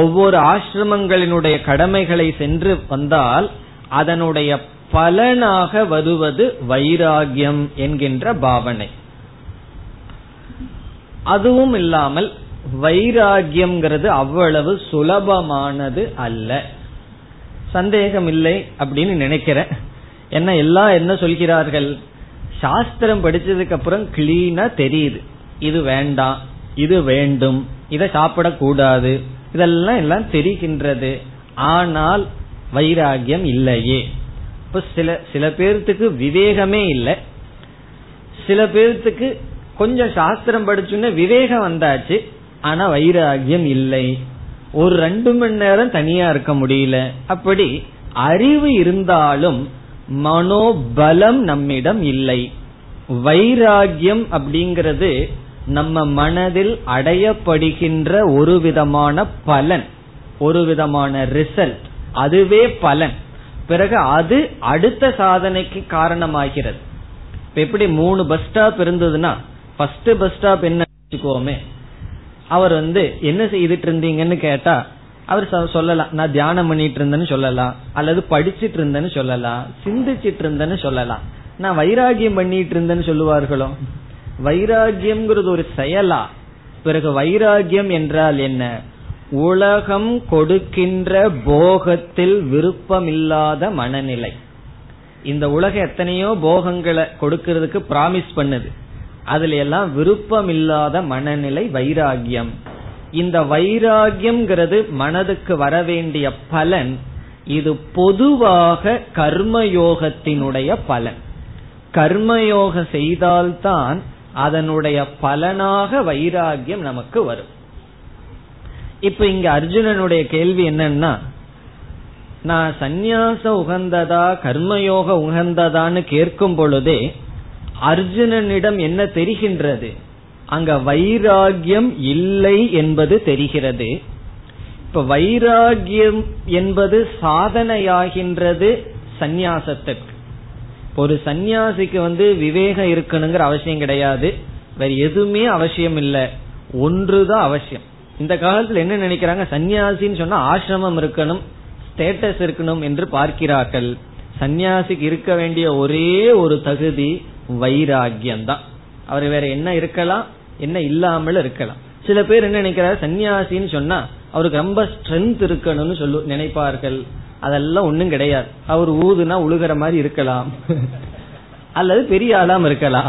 ஒவ்வொரு ஆசிரமங்களினுடைய கடமைகளை சென்று வந்தால் அதனுடைய பலனாக வருவது வைராகியம் என்கின்ற பாவனை. அதுவும் இல்லாமல் வைராகியம்ங்கிறது அவ்வளவு சுலபமானது அல்ல, சந்தேகம் இல்லை அப்படின்னு நினைக்கிறேன். என்ன எல்லாம் என்ன சொல்கிறார்கள், சாஸ்திரம் படிச்சதுக்கு அப்புறம் கிளீனா தெரியுது, இது வேண்டாம், இது வேண்டும், இதை சாப்பிடக்கூடாது, இதெல்லாம் எல்லாம் தெரிகின்றது. ஆனால் வைராகியம் இல்லையே. இப்ப சில பேர்த்துக்கு விவேகமே இல்லை, சில பேர்த்துக்கு கொஞ்சம் சாஸ்திரம் படிச்சுன்னு விவேகம் வந்தாச்சு, ஆனா வைராகியம் இல்லை. ஒரு 2 மணி நேரம் தனியா இருக்க முடியல. அப்படி அறிவு இருந்தாலும் மனோபலம் நம்மிடம் இல்லை. வைராகியம் அப்படிங்கிறது நம்ம மனதில் அடையப்படுகின்ற ஒரு விதமான பலன், ஒரு விதமான ரிசல்ட், அதுவே பலன். பிறகு அது அடுத்த சாதனைக்கு காரணமாகிறது. இப்ப எப்படி 3 பஸ் ஸ்டாப் இருந்ததுன்னா ஃபர்ஸ்ட் பஸ் ஸ்டாப் என்ன வச்சுக்கோமே, அவர் என்ன செய்துட்டு இருந்தீங்கன்னு கேட்டா அவர் சொல்லலாம், நான் தியானம் பண்ணிட்டு இருந்தேன்னு சொல்லலாம், அல்லது படிச்சுட்டு இருந்தேன்னு சொல்லலாம், சிந்திச்சிட்டு இருந்தேன்னு சொல்லலாம். நான் வைராகியம் பண்ணிட்டு இருந்தேன்னு சொல்லுவார்களோ? வைராகியம்ங்கிறது ஒரு செயலா? பிறகு வைராகியம் என்றால் என்ன? உலகம் கொடுக்கின்ற போகத்தில் விருப்பமில்லாத மனநிலை. இந்த உலகம் எத்தனையோ போகங்களை கொடுக்கிறதுக்கு பிராமிஸ் பண்ணுது, அதுல எல்லாம் விருப்பமில்லாத மனநிலை வைராகியம். இந்த வைராகியம்ங்கிறது மனதுக்கு வரவேண்டிய பலன். இது பொதுவாக கர்மயோகத்தினுடைய பலன். கர்மயோகம் செய்தால்தான் அதனுடைய பலனாக வைராகியம் நமக்கு வரும். இப்ப இங்க அர்ஜுனனுடைய கேள்வி என்னன்னா, நான் சந்நியாசம் உகந்ததா கர்மயோக உகந்ததான்னு கேட்கும் பொழுதே அர்ஜுனனிடம் என்ன தெரிகின்றது? அங்க வைராகியம் இல்லை என்பது தெரிகிறது. இப்ப வைராகியம் என்பது சாதனையாகின்றது சந்நியாசத்திற்கு. ஒரு சந்நியாசிக்கு விவேகம் இருக்கணுங்கிற அவசியம் கிடையாது, வேற எதுவுமே அவசியம் இல்லை, ஒன்றுதான் அவசியம். இந்த காலத்துல என்ன நினைக்கிறாங்க, சன்னியாசின்னு சொன்னா ஆசிரமம் இருக்கணும், ஸ்டேட்டஸ் இருக்கணும் என்று பார்க்கிறார்கள். சன்னியாசிக்கு இருக்க வேண்டிய ஒரே ஒரு தகுதி வைராகியம் தான். அவர் வேற என்ன இருக்கலாம், என்ன இல்லாமல் இருக்கலாம். சில பேர் என்ன நினைக்கிறாரு, சன்னியாசின்னு சொன்னா அவருக்கு ரொம்ப ஸ்ட்ரென்த் இருக்கணும்னு நினைப்பார்கள். அதெல்லாம் ஒண்ணும் கிடையாது. அவர் ஊதுனா உழுகிற மாதிரி இருக்கலாம், அல்லது பெரிய ஆளாம் இருக்கலாம்.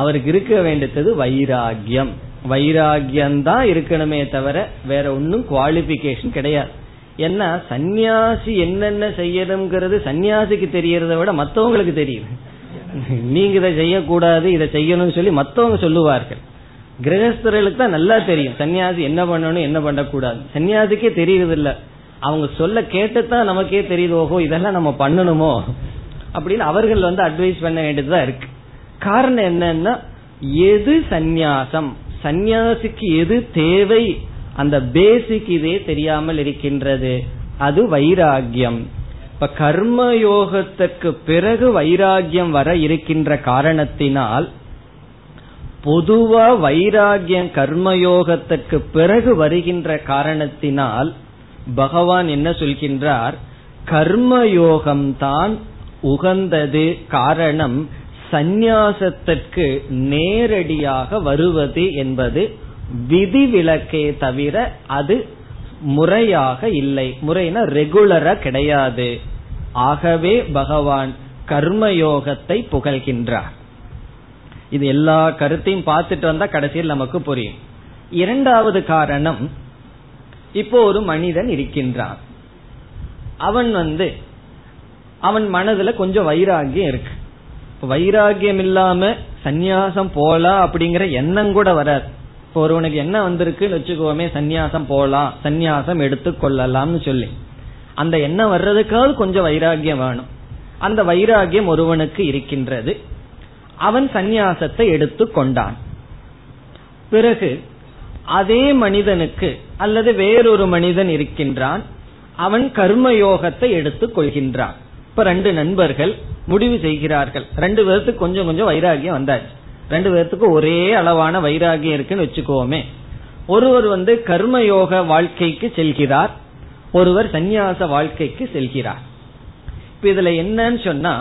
அவருக்கு இருக்க வேண்டியது வைராகியம். வைராகியம்தான் இருக்கணுமே தவிர வேற ஒன்னும் குவாலிபிகேஷன் கிடையாது. ஏன்னா சன்னியாசி என்னென்ன செய்யணுங்கிறது சன்னியாசிக்கு தெரியறத விட மற்றவங்களுக்கு தெரியுது. நீங்க இதை செய்யக்கூடாது, இதை செய்யணும்னு சொல்லி மற்றவங்க சொல்லுவார்கள். கிரகஸ்தர்களுக்கு தான் நல்லா தெரியும் சன்னியாசி என்ன பண்ணணும் என்ன பண்ணக்கூடாது. சன்னியாசிக்கே தெரியறது இல்ல, அவங்க சொல்ல கேட்டுதான் நமக்கே தெரியுது, ஓஹோ இதெல்லாம் நம்ம பண்ணணுமோ அப்படின்னு அவர்கள் அட்வைஸ் பண்ண வேண்டியதுதான் இருக்கு. காரணம் என்னன்னா, எது சந்நியாசம், சந்நியாசிக்கு எது தேவை, அந்த பேசிக் இதே தெரியாமல் இருக்கின்றது. அது வைராகியம். இப்ப கர்மயோகத்துக்கு பிறகு வைராகியம் வர இருக்கின்ற காரணத்தினால் பொதுவா வைராகியம் கர்மயோகத்துக்கு பிறகு வருகின்ற காரணத்தினால் பகவான் என்ன சொல்கின்றார், கர்மயோகம்தான் உகந்தது. காரணம் சந்நியாசத்திற்கு நேரடியாக வருவது என்பது விதிவிலக்கே தவிர அது முறையாக இல்லை. முறைனா ரெகுலரா கிடையாது. ஆகவே பகவான் கர்மயோகத்தை புகழ்கின்றார். இது எல்லா கருத்தையும் பார்த்துட்டு வந்தா கடைசியில் நமக்கு புரியும். இரண்டாவது காரணம், இப்போ ஒரு மனிதன் இருக்கின்றான், அவன் அவன் மனதுல கொஞ்சம் வைராகியம் இருக்கு. வைராகியம் இல்லாம சந்நியாசம் போலாம் அப்படிங்கிற எண்ணம் கூட வராது. இப்போ ஒருவனுக்கு என்ன வந்திருக்குன்னு வச்சுக்கோமே, சந்நியாசம் போலாம், சந்நியாசம் எடுத்து கொள்ளலாம்னு சொல்லி அந்த எண்ணம் வர்றதுக்காவது கொஞ்சம் வைராகியம் வேணும். அந்த வைராகியம் ஒருவனுக்கு இருக்கின்றது. அவன் சந்நியாசத்தை எடுத்து கொண்டான். பிறகு அதே மனிதனுக்கு அல்லது வேறொரு மனிதன் இருக்கின்றான், அவன் கர்மயோகத்தை எடுத்துக் கொள்கின்றான். இப்ப 2 நண்பர்கள் முடிவு செய்கிறார்கள், 2 பேருக்கு கொஞ்சம் கொஞ்சம் வைராகியம் வந்தாச்சு, 2 பேருக்கு ஒரே அளவான வைராகியம் இருக்குன்னு வச்சுக்கோமே. ஒருவர் கர்மயோக வாழ்க்கைக்கு செல்கிறார், ஒருவர் சந்நியாச வாழ்க்கைக்கு செல்கிறார். இப்ப இதுல என்னன்னு சொன்னா,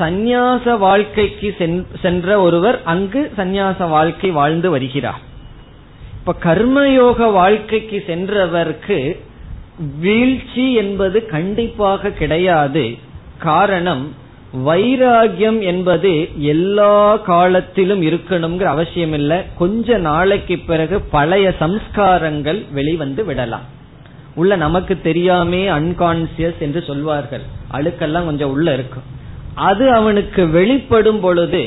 சந்நியாச வாழ்க்கைக்கு சென்ற ஒருவர் அங்கு சந்நியாச வாழ்க்கை வாழ்ந்து வருகிறார். இப்ப கர்மயோக வாழ்க்கைக்கு சென்றவருக்கு வீழ்ச்சி என்பது கண்டிப்பாக கிடையாது. காரணம், வைராகியம் என்பது எல்லா காலத்திலும் இருக்கணுங்கிற அவசியம் இல்லை. கொஞ்ச நாளைக்கு பிறகு பழைய சம்ஸ்காரங்கள் வெளிவந்து விடலாம். உள்ள நமக்கு தெரியாமே அன்கான்சியஸ் என்று சொல்வார்கள், அழுக்கெல்லாம் கொஞ்சம் உள்ள இருக்கும். அது அவனுக்கு வெளிப்படும் பொழுது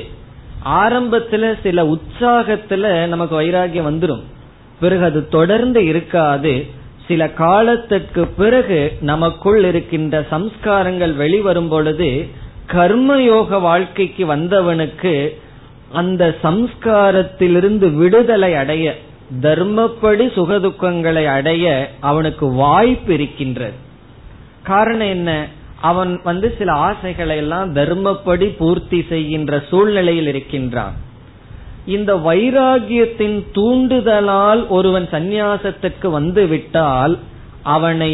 ஆரம்பத்துல சில உற்சாகத்துல நமக்கு வைராகியம் வந்துடும், பிறகு அது தொடர்ந்து இருக்காது. சில காலத்துக்கு பிறகு நமக்குள் இருக்கின்ற சம்ஸ்காரங்கள் வெளிவரும் பொழுது கர்மயோக வாழ்க்கைக்கு வந்தவனுக்கு அந்த சம்ஸ்காரத்திலிருந்து விடுதலை அடைய, தர்மப்படி சுகதுக்கங்களை அடைய அவனுக்கு வாய்ப்பு இருக்கின்றது. காரணம் என்ன? அவன் சில ஆசைகளை எல்லாம் தர்மப்படி பூர்த்தி செய்கின்ற சூழ்நிலையில் இருக்கின்றான். இந்த வைராகியத்தின் தூண்டுதலால் ஒருவன் சந்நியாசத்துக்கு வந்துவிட்டால் அவனை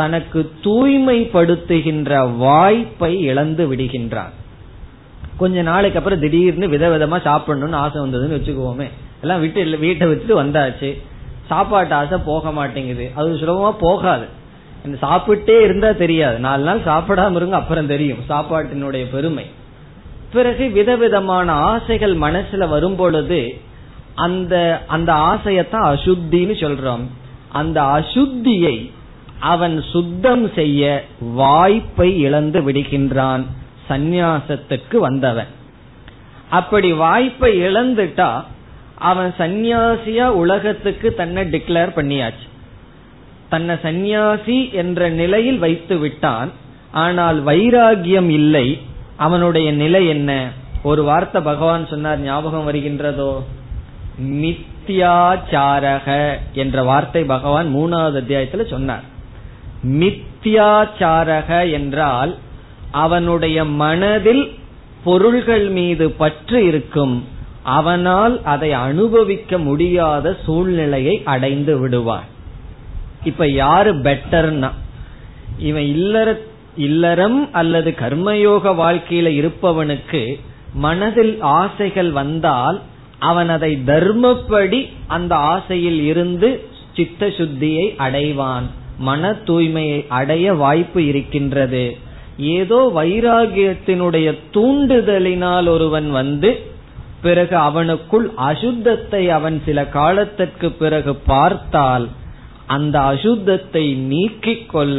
தனக்கு தூய்மைப்படுத்துகின்ற வாய்ப்பை இழந்து விடுகின்றான். கொஞ்ச நாளைக்கு அப்புறம் திடீர்னு விதவிதமா சாப்பிடணும்னு ஆசை வந்ததுன்னு வச்சுக்குவோமே, எல்லாம் வீட்டை வச்சுட்டு வந்தாச்சு, சாப்பாட்டு ஆசை போக மாட்டேங்குது. அது சுலபமா போகாது. சாப்பிட்டே இருந்தா தெரியாது, 4 நாள் சாப்பிடாம இருங்க அப்புறம் தெரியும் சாப்பாட்டினுடைய பெருமை. பிறகு விதவிதமான ஆசைகள் மனசுல வரும் பொழுது அந்த அந்த ஆசையத்தான் அசுத்தின்னு சொல்றோம். அந்த அசுத்தியை அவன் சுத்தம் செய்ய வாய்ப்பை இழந்து விடுகின்றான் சந்நியாசத்துக்கு வந்தவன். அப்படி வாய்ப்பை இழந்துட்டா அவன் சந்நியாசியா உலகத்துக்கு தன்னை டிக்ளேர் பண்ணியாச்சு, தன்னை சந்நியாசி என்ற நிலையில் வைத்து விட்டான். ஆனால் வைராகியம் இல்லை. அவனுடைய நிலை என்ன? ஒரு வார்த்தை பகவான் சொன்னார், ஞாபகம் வருகின்றதோ? மித்யாச்சாரக என்ற வார்த்தை பகவான் 3வது அத்தியாயத்துல சொன்னார். மித்யாச்சாரக என்றால் அவனுடைய மனதில் பொருள்கள் மீது பற்று இருக்கும், அவனால் அதை அனுபவிக்க முடியாத சூழ்நிலையை அடைந்து விடுவான். இப்ப யாரு பெட்டர்னா, இவன் இல்லறம் அல்லது கர்மயோக வாழ்க்கையில இருப்பவனுக்கு மனதில் ஆசைகள் வந்தால் அவன் அதை தர்மப்படி அந்த ஆசையில் இருந்து சித்த சுத்தியை அடைவான், மன தூய்மையை அடைய வாய்ப்பு இருக்கின்றது. ஏதோ வைராகியத்தினுடைய தூண்டுதலினால் ஒருவன் பிறகு அவனுக்குள் அசுத்தத்தை அவன் சில காலத்திற்கு பிறகு பார்த்தால் அந்த அசுத்தத்தை நீக்கிக் கொள்ள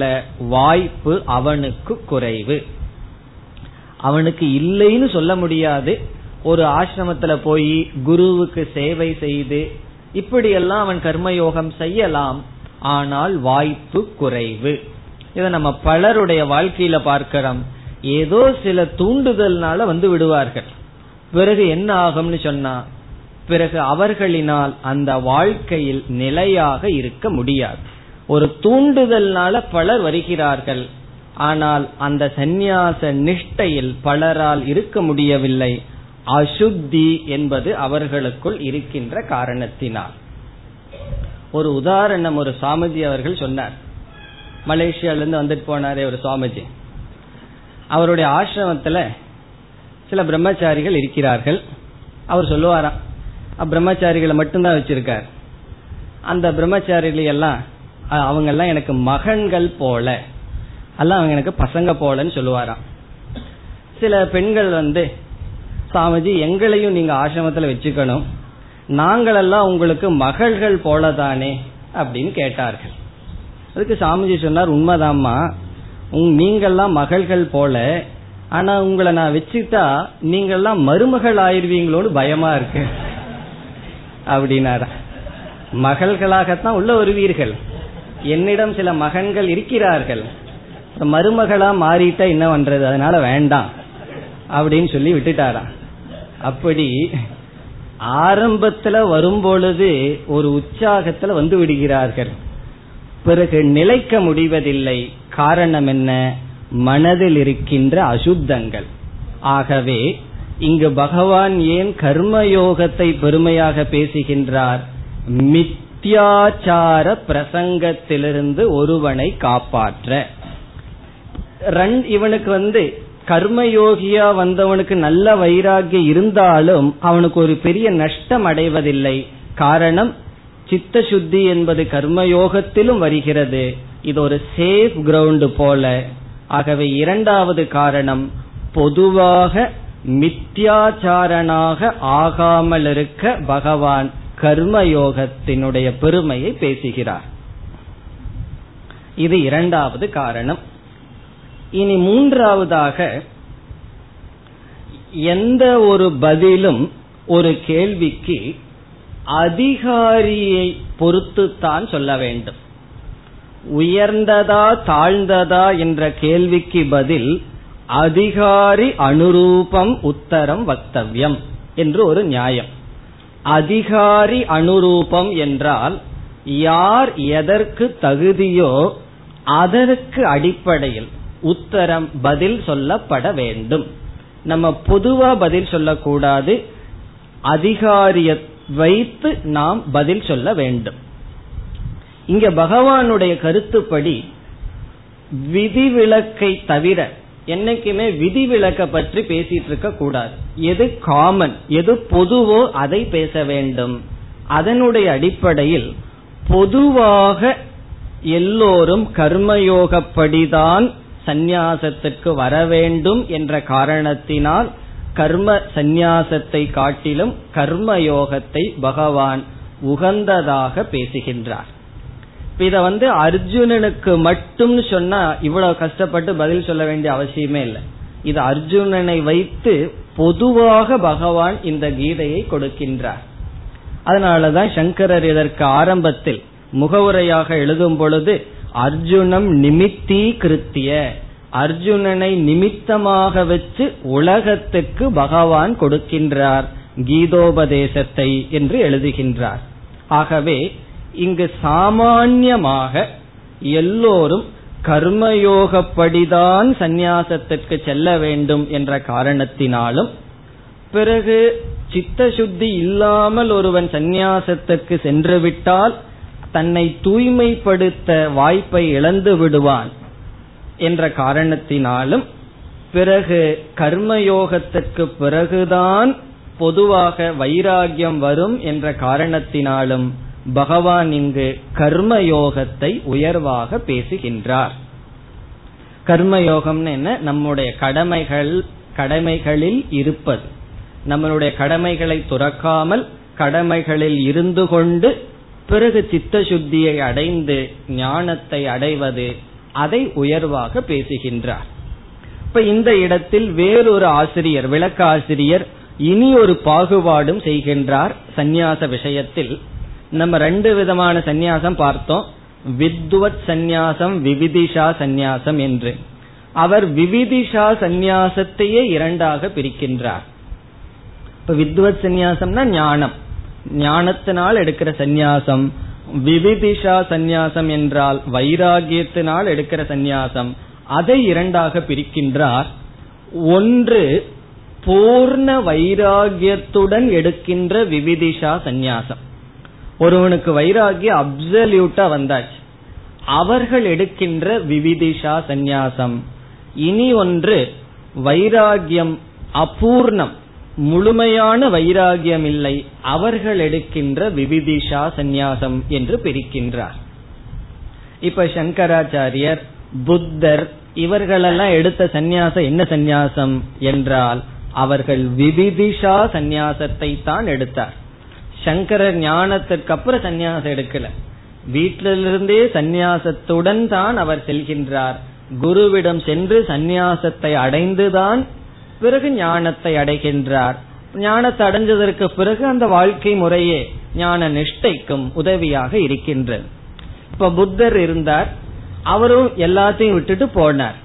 வாய்ப்பு அவனுக்கு குறைவு. அவனுக்கு இல்லைன்னு சொல்ல முடியாது. ஒரு ஆசிரமத்துல போய் குருவுக்கு சேவை செய்து இப்படியெல்லாம் அவன் கர்மயோகம் செய்யலாம், ஆனால் வாய்ப்பு குறைவு. இதை நம்ம பலருடைய வாழ்க்கையில பார்க்கிறோம். ஏதோ சில தூண்டுதல்னால விடுவார்கள். பிறகு என்ன ஆகும்னு சொன்னா, பிறகு அவர்களினால் அந்த வாழ்க்கையில் நிலையாக இருக்க முடியாது. ஒரு தூண்டுதல்னால பலர் வருகிறார்கள், ஆனால் அந்த சந்நியாச நிஷ்டையில் பலரால் இருக்க முடியவில்லை, அசுத்தி என்பது அவர்களுக்குள் இருக்கின்ற காரணத்தினால். ஒரு உதாரணம், ஒரு சாமிஜி அவர்கள் சொன்னார், மலேசியால இருந்து வந்துட்டு போனாரே ஒரு சுவாமிஜி, அவருடைய ஆசிரமத்துல சில பிரம்மச்சாரிகள் இருக்கிறார்கள். அவர் சொல்லுவாராம், பிரம்மச்சாரிகளை மட்டும்தான் வச்சிருக்காரு, அந்த பிரம்மச்சாரிகளெல்லாம் அவங்க எல்லாம் எனக்கு மகன்கள் போல, எல்லாம் அவங்க எனக்கு பசங்க போலன்னு சொல்லுவாராம். சில பெண்கள் சாமிஜி எங்களையும் நீங்க ஆசிரமத்துல வச்சுக்கணும், நாங்களெல்லாம் உங்களுக்கு மகள்கள் போலதானே அப்படின்னு கேட்டார்கள். அதுக்கு சாமிஜி சொன்னார், உண்மைதாம்மா, நீங்கள்லாம் மகள்கள் போல, ஆனா உங்களை நான் வச்சுட்டா நீங்கள்லாம் மருமகள் ஆயிடுவீங்களோன்னு பயமா இருக்கு அப்படின்னாரா. மகள்களாகத்தான் உள்ள வருவீர்கள், என்னிடம் சில மகன்கள் இருக்கிறார்கள், மருமகளா மாறிட்டா என்ன பண்றது, அதனால வேண்டாம் அப்படின்னு சொல்லி விட்டுட்டாரா. அப்படி ஆரம்பத்துல வரும்பொழுது ஒரு உற்சாகத்துல விடுகிறார்கள், பிறகு நிலைக்க முடிவதில்லை. காரணம் என்ன? மனதில் இருக்கின்ற அசுத்தங்கள். ஆகவே இங்கு பகவான் ஏன் கர்மயோகத்தை பெருமையாக பேசுகின்றார்? மித்யாச்சார பிரசங்கத்திலிருந்து ஒருவனை காப்பாற்ற. இவனுக்கு கர்மயோகியா வந்தவனுக்கு நல்ல வைராகியம் இருந்தாலும் அவனுக்கு ஒரு பெரிய நஷ்டம் அடைவதில்லை. காரணம், சித்த சுத்தி என்பது கர்மயோகத்திலும் வருகிறது. இது ஒரு சேஃப் கிரவுண்ட் போல. ஆகவே 2வது காரணம், பொதுவாக மித்யாச்சாரனாக ஆகாமல் இருக்க பகவான் கர்மயோகத்தினுடைய பெருமையை பேசுகிறார். இது 2வது காரணம். இனி 3வதாக, எந்த ஒரு பதிலும் ஒரு கேள்விக்கு அதிகாரியை பொறுத்துத்தான் சொல்ல வேண்டும். உயர்ந்ததா தாழ்ந்ததா என்ற கேள்விக்கு பதில் அதிகாரி அனுரூபம் உத்தரம் வக்தவ்யம் என்று ஒரு நியாயம். அதிகாரி அனுரூபம் என்றால் யார் எதற்கு தகுதியோ அதற்கு அடிப்படையில் உத்தரம் பதில் சொல்லப்பட வேண்டும். நம்ம பொதுவா பதில் சொல்லக்கூடாது, அதிகாரிய வைத்து நாம் பதில் சொல்ல வேண்டும். இங்க பகவானுடைய கருத்துப்படி விதிவிலக்கை தவிர என்னைக்குமே விதிவிலக்க பற்றி பேசிட்டு இருக்க கூடாது. எது காமன் எது பொதுவோ அதை பேச வேண்டும். அதனுடைய அடிப்படையில் பொதுவாக எல்லோரும் கர்மயோகப்படிதான் சந்நியாசத்துக்கு வர வேண்டும் என்ற காரணத்தினால் கர்ம சந்நியாசத்தை காட்டிலும் கர்மயோகத்தை பகவான் உகந்ததாக பேசுகின்றார். இத அர்ஜுனனுக்கு மட்டும் சொன்னா இவ்வளவு கஷ்டப்பட்டு பதில் சொல்ல வேண்டிய அவசியமே இல்லை. இது அர்ஜுனனை வைத்து பொதுவாக பகவான் இந்த கீதையை கொடுக்கின்றார். அதனாலதான் சங்கரர் இதற்கு ஆரம்பத்தில் முகவுரையாக எழுதும் பொழுது அர்ஜுனம் நிமித்தி கிருத்திய, அர்ஜுனனை நிமித்தமாக வச்சு உலகத்துக்கு பகவான் கொடுக்கின்றார் கீதோபதேசத்தை என்று எழுதுகின்றார். ஆகவே இங்கு சாமான்யமாக எல்லோரும் கர்மயோகப்படிதான் சந்நியாசத்திற்கு செல்ல வேண்டும் என்ற காரணத்தினாலும், பிறகு சித்தசுத்தி இல்லாமல் ஒருவன் சந்நியாசத்திற்கு சென்றுவிட்டால் தன்னை தூய்மைப்படுத்த வாய்ப்பை இழந்து விடுவான் என்ற காரணத்தினாலும், பிறகு கர்மயோகத்திற்கு பிறகுதான் பொதுவாக வைராகியம் வரும் என்ற காரணத்தினாலும் பகவான் இங்கு கர்மயோகத்தை உயர்வாக பேசுகின்றார். கர்மயோகம்னு என்ன? நம்முடைய கடமைகளில் இருப்பது, நம்மளுடைய கடமைகளை துறக்காமல் கடமைகளில் இருந்து கொண்டு பிறகு சித்தசுத்தியை அடைந்து ஞானத்தை அடைவது, அதை உயர்வாக பேசுகின்றார். இப்ப இந்த இடத்தில் வேறொரு ஆசிரியர், விளக்காசிரியர் இனி ஒரு பாகுபாடும் செய்கின்றார் சந்நியாச விஷயத்தில். நம்ம ரெண்டு விதமான சந்நியாசம் பார்த்தோம், வித்வத் சந்நியாசம் விவிதிஷா சந்நியாசம் என்று. அவர் விவிதிஷா சந்நியாசத்தையே இரண்டாக பிரிக்கின்றார். இப்ப வித்வத் சந்நியாசம்னா ஞானம், ஞானத்தினால் எடுக்கிற சந்நியாசம். விவிதிஷா சந்நியாசம் என்றால் வைராகியத்தினால் எடுக்கிற சந்நியாசம். அதை இரண்டாக பிரிக்கின்றார். ஒன்று பூர்ண வைராகியத்துடன் எடுக்கின்ற விவிதிஷா சந்நியாசம். ஒருவனுக்கு வைராகிய அப்சல்யூட்டா வந்தாச்சு, அவர்கள் எடுக்கின்ற விவிதிஷா சந்நியாசம். இனி ஒன்று வைராகியம் அபூர்ணம், முழுமையான வைராகியம் இல்லை, அவர்கள் எடுக்கின்ற விவிதிஷா சந்நியாசம் என்று பிரிக்கின்றார். இப்ப சங்கராச்சாரியர், புத்தர் இவர்களெல்லாம் எடுத்த சந்நியாசம் என்ன சந்நியாசம் என்றால் அவர்கள் விவிதிஷா சந்நியாசத்தை தான் எடுத்தார். சங்கரர் ஞானத்திற்கு அப்புறம் சந்நியாசம் எடுக்கல, வீட்டிலிருந்தே சந்நியாசத்துடன் தான் அவர் செல்கின்றார். குருவிடம் சென்று சந்நியாசத்தை அடைந்துதான் பிறகு ஞானத்தை அடைகின்றார். ஞானத்தை அடைஞ்சதற்கு பிறகு அந்த வாழ்க்கை முறையே ஞான நிஷ்டைக்கும் உதவியாக இருக்கின்றது. இப்ப புத்தர் இருந்தார், அவரும் எல்லாத்தையும் விட்டுட்டு போனார்.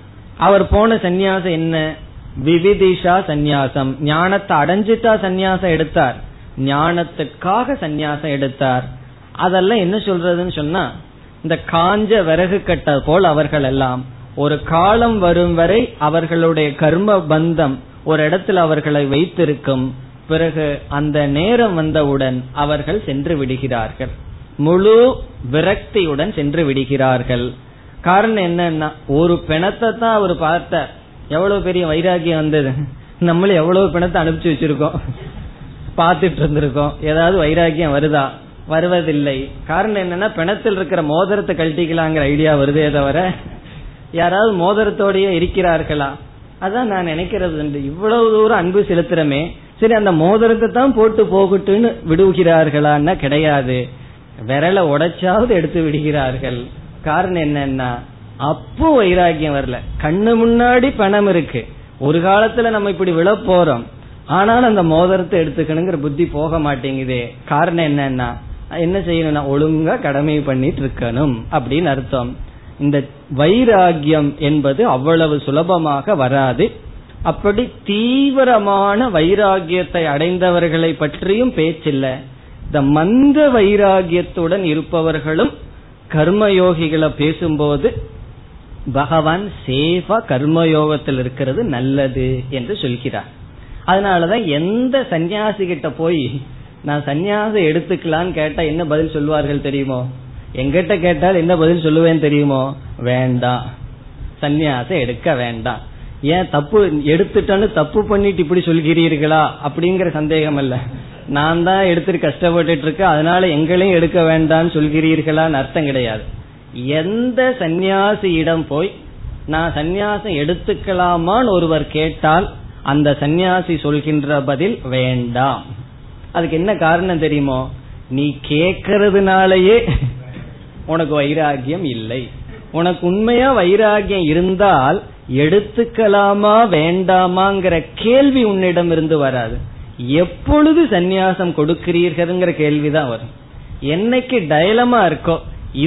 அவர் போன சந்நியாசம் என்ன? விவிதிஷா சந்நியாசம். ஞானத்தை அடைஞ்சிட்டா சந்நியாசம் எடுத்தார், ஞானத்துக்காக சந்நியாசம் எடுத்தார். அதெல்லாம் என்ன சொல்றதுன்னு சொன்னா இந்த காஞ்ச விறகு கட்ட போல் அவர்கள் எல்லாம் ஒரு காலம் வரும் வரை அவர்களுடைய கர்ம பந்தம் ஒரு இடத்துல அவர்களை வைத்திருக்கும். பிறகு அந்த நேரம் வந்தவுடன் அவர்கள் சென்று விடுகிறார்கள், முழு விரக்தியுடன் சென்று விடுகிறார்கள். காரணம் என்னன்னா ஒரு பிணத்தை தான் அவர் பார்த்தார், எவ்வளவு பெரிய வைராகியம் வந்தது, நம்மள எவ்வளவு பிணத்தை அனுப்பிச்சு வச்சிருக்கோம், பார்த்துட்டு இருந்திருக்கோம், ஏதாவது வைராகியம் வருதா? வருவதில்லை. காரணம் என்னன்னா பிணத்தில் இருக்கிற மோதிரத்தை கழட்டிக்கலாங்கிற ஐடியா வருதே தவிர யாராவது மோதிரத்தோடயே இருக்கிறார்களா? அதான் நான் நினைக்கிறது, இவ்வளவு தூரம் அன்பு செலுத்துறமே, சரி அந்த மோதிரத்தை தான் போட்டு போகட்டுன்னு விடுகிறார்களான்னா கிடையாது, விரலை உடைச்சாவது எடுத்து விடுகிறார்கள். காரணம் என்னன்னா அப்போ வைராகியம் வரல, கண்ணு முன்னாடி பணம் இருக்கு, ஒரு காலத்துல நம்ம இப்படி விழ போறோம், ஆனாலும் அந்த மோதிரத்தை எடுத்துக்கணுங்கிற புத்தி போக மாட்டேங்குதே. காரணம் என்னன்னா என்ன செய்யணும்னா ஒழுங்கா கடமை பண்ணிட்டு இருக்கணும் அப்படின்னு அர்த்தம். இந்த வைராகியம் என்பது அவ்வளவு சுலபமாக வராது. அப்படி தீவிரமான வைராகியத்தை அடைந்தவர்களை பற்றியும் பேச்சில்லை. இந்த மந்த வைராகியத்துடன் இருப்பவர்களும் கர்மயோகிகளை பேசும்போது பகவான் சேவா கர்மயோகத்தில் இருக்கிறது நல்லது என்று சொல்கிறார். அதனாலதான் எந்த சன்னியாசி கிட்ட போய் நான் சன்னியாசம் எடுத்துக்கலான்னு கேட்டா என்ன பதில் சொல்வார்கள் தெரியுமோ? எங்கிட்ட கேட்டால் என்ன பதில் சொல்லுவேன் தெரியுமோ? வேண்டாம், சன்னியாசம் எடுக்க வேண்டாம். ஏன் தப்பு எடுத்துட்டான்னு தப்பு பண்ணிட்டு இப்படி சொல்கிறீர்களா அப்படிங்கிற சந்தேகம் அல்ல. நான் தான் எடுத்துட்டு கஷ்டப்பட்டு இருக்கேன், அதனால எங்களையும் எடுக்க வேண்டாம்னு சொல்கிறீர்களான்னு அர்த்தம் கிடையாது. எந்த சன்னியாசியிடம் போய் நான் சன்னியாசம் எடுத்துக்கலாமான்னு ஒருவர் கேட்டால் அந்த சன்னியாசி சொல்கின்ற பதில் வேண்டாம். அதுக்கு என்ன காரணம் தெரியுமோ? நீ கேக்கிறதுனாலயே உனக்கு வைராகியம் இல்லை. உனக்கு உண்மையா வைராகியம் இருந்தால் எடுத்துக்கலாமா வேண்டாமாங்கிற கேள்வி உன்னிடம் இருந்து வராது. எப்பொழுது சந்நியாசம் கொடுக்கிறீர்கள்ங்கிற கேள்விதான் வரும். என்னைக்கு டயலமா இருக்கோ,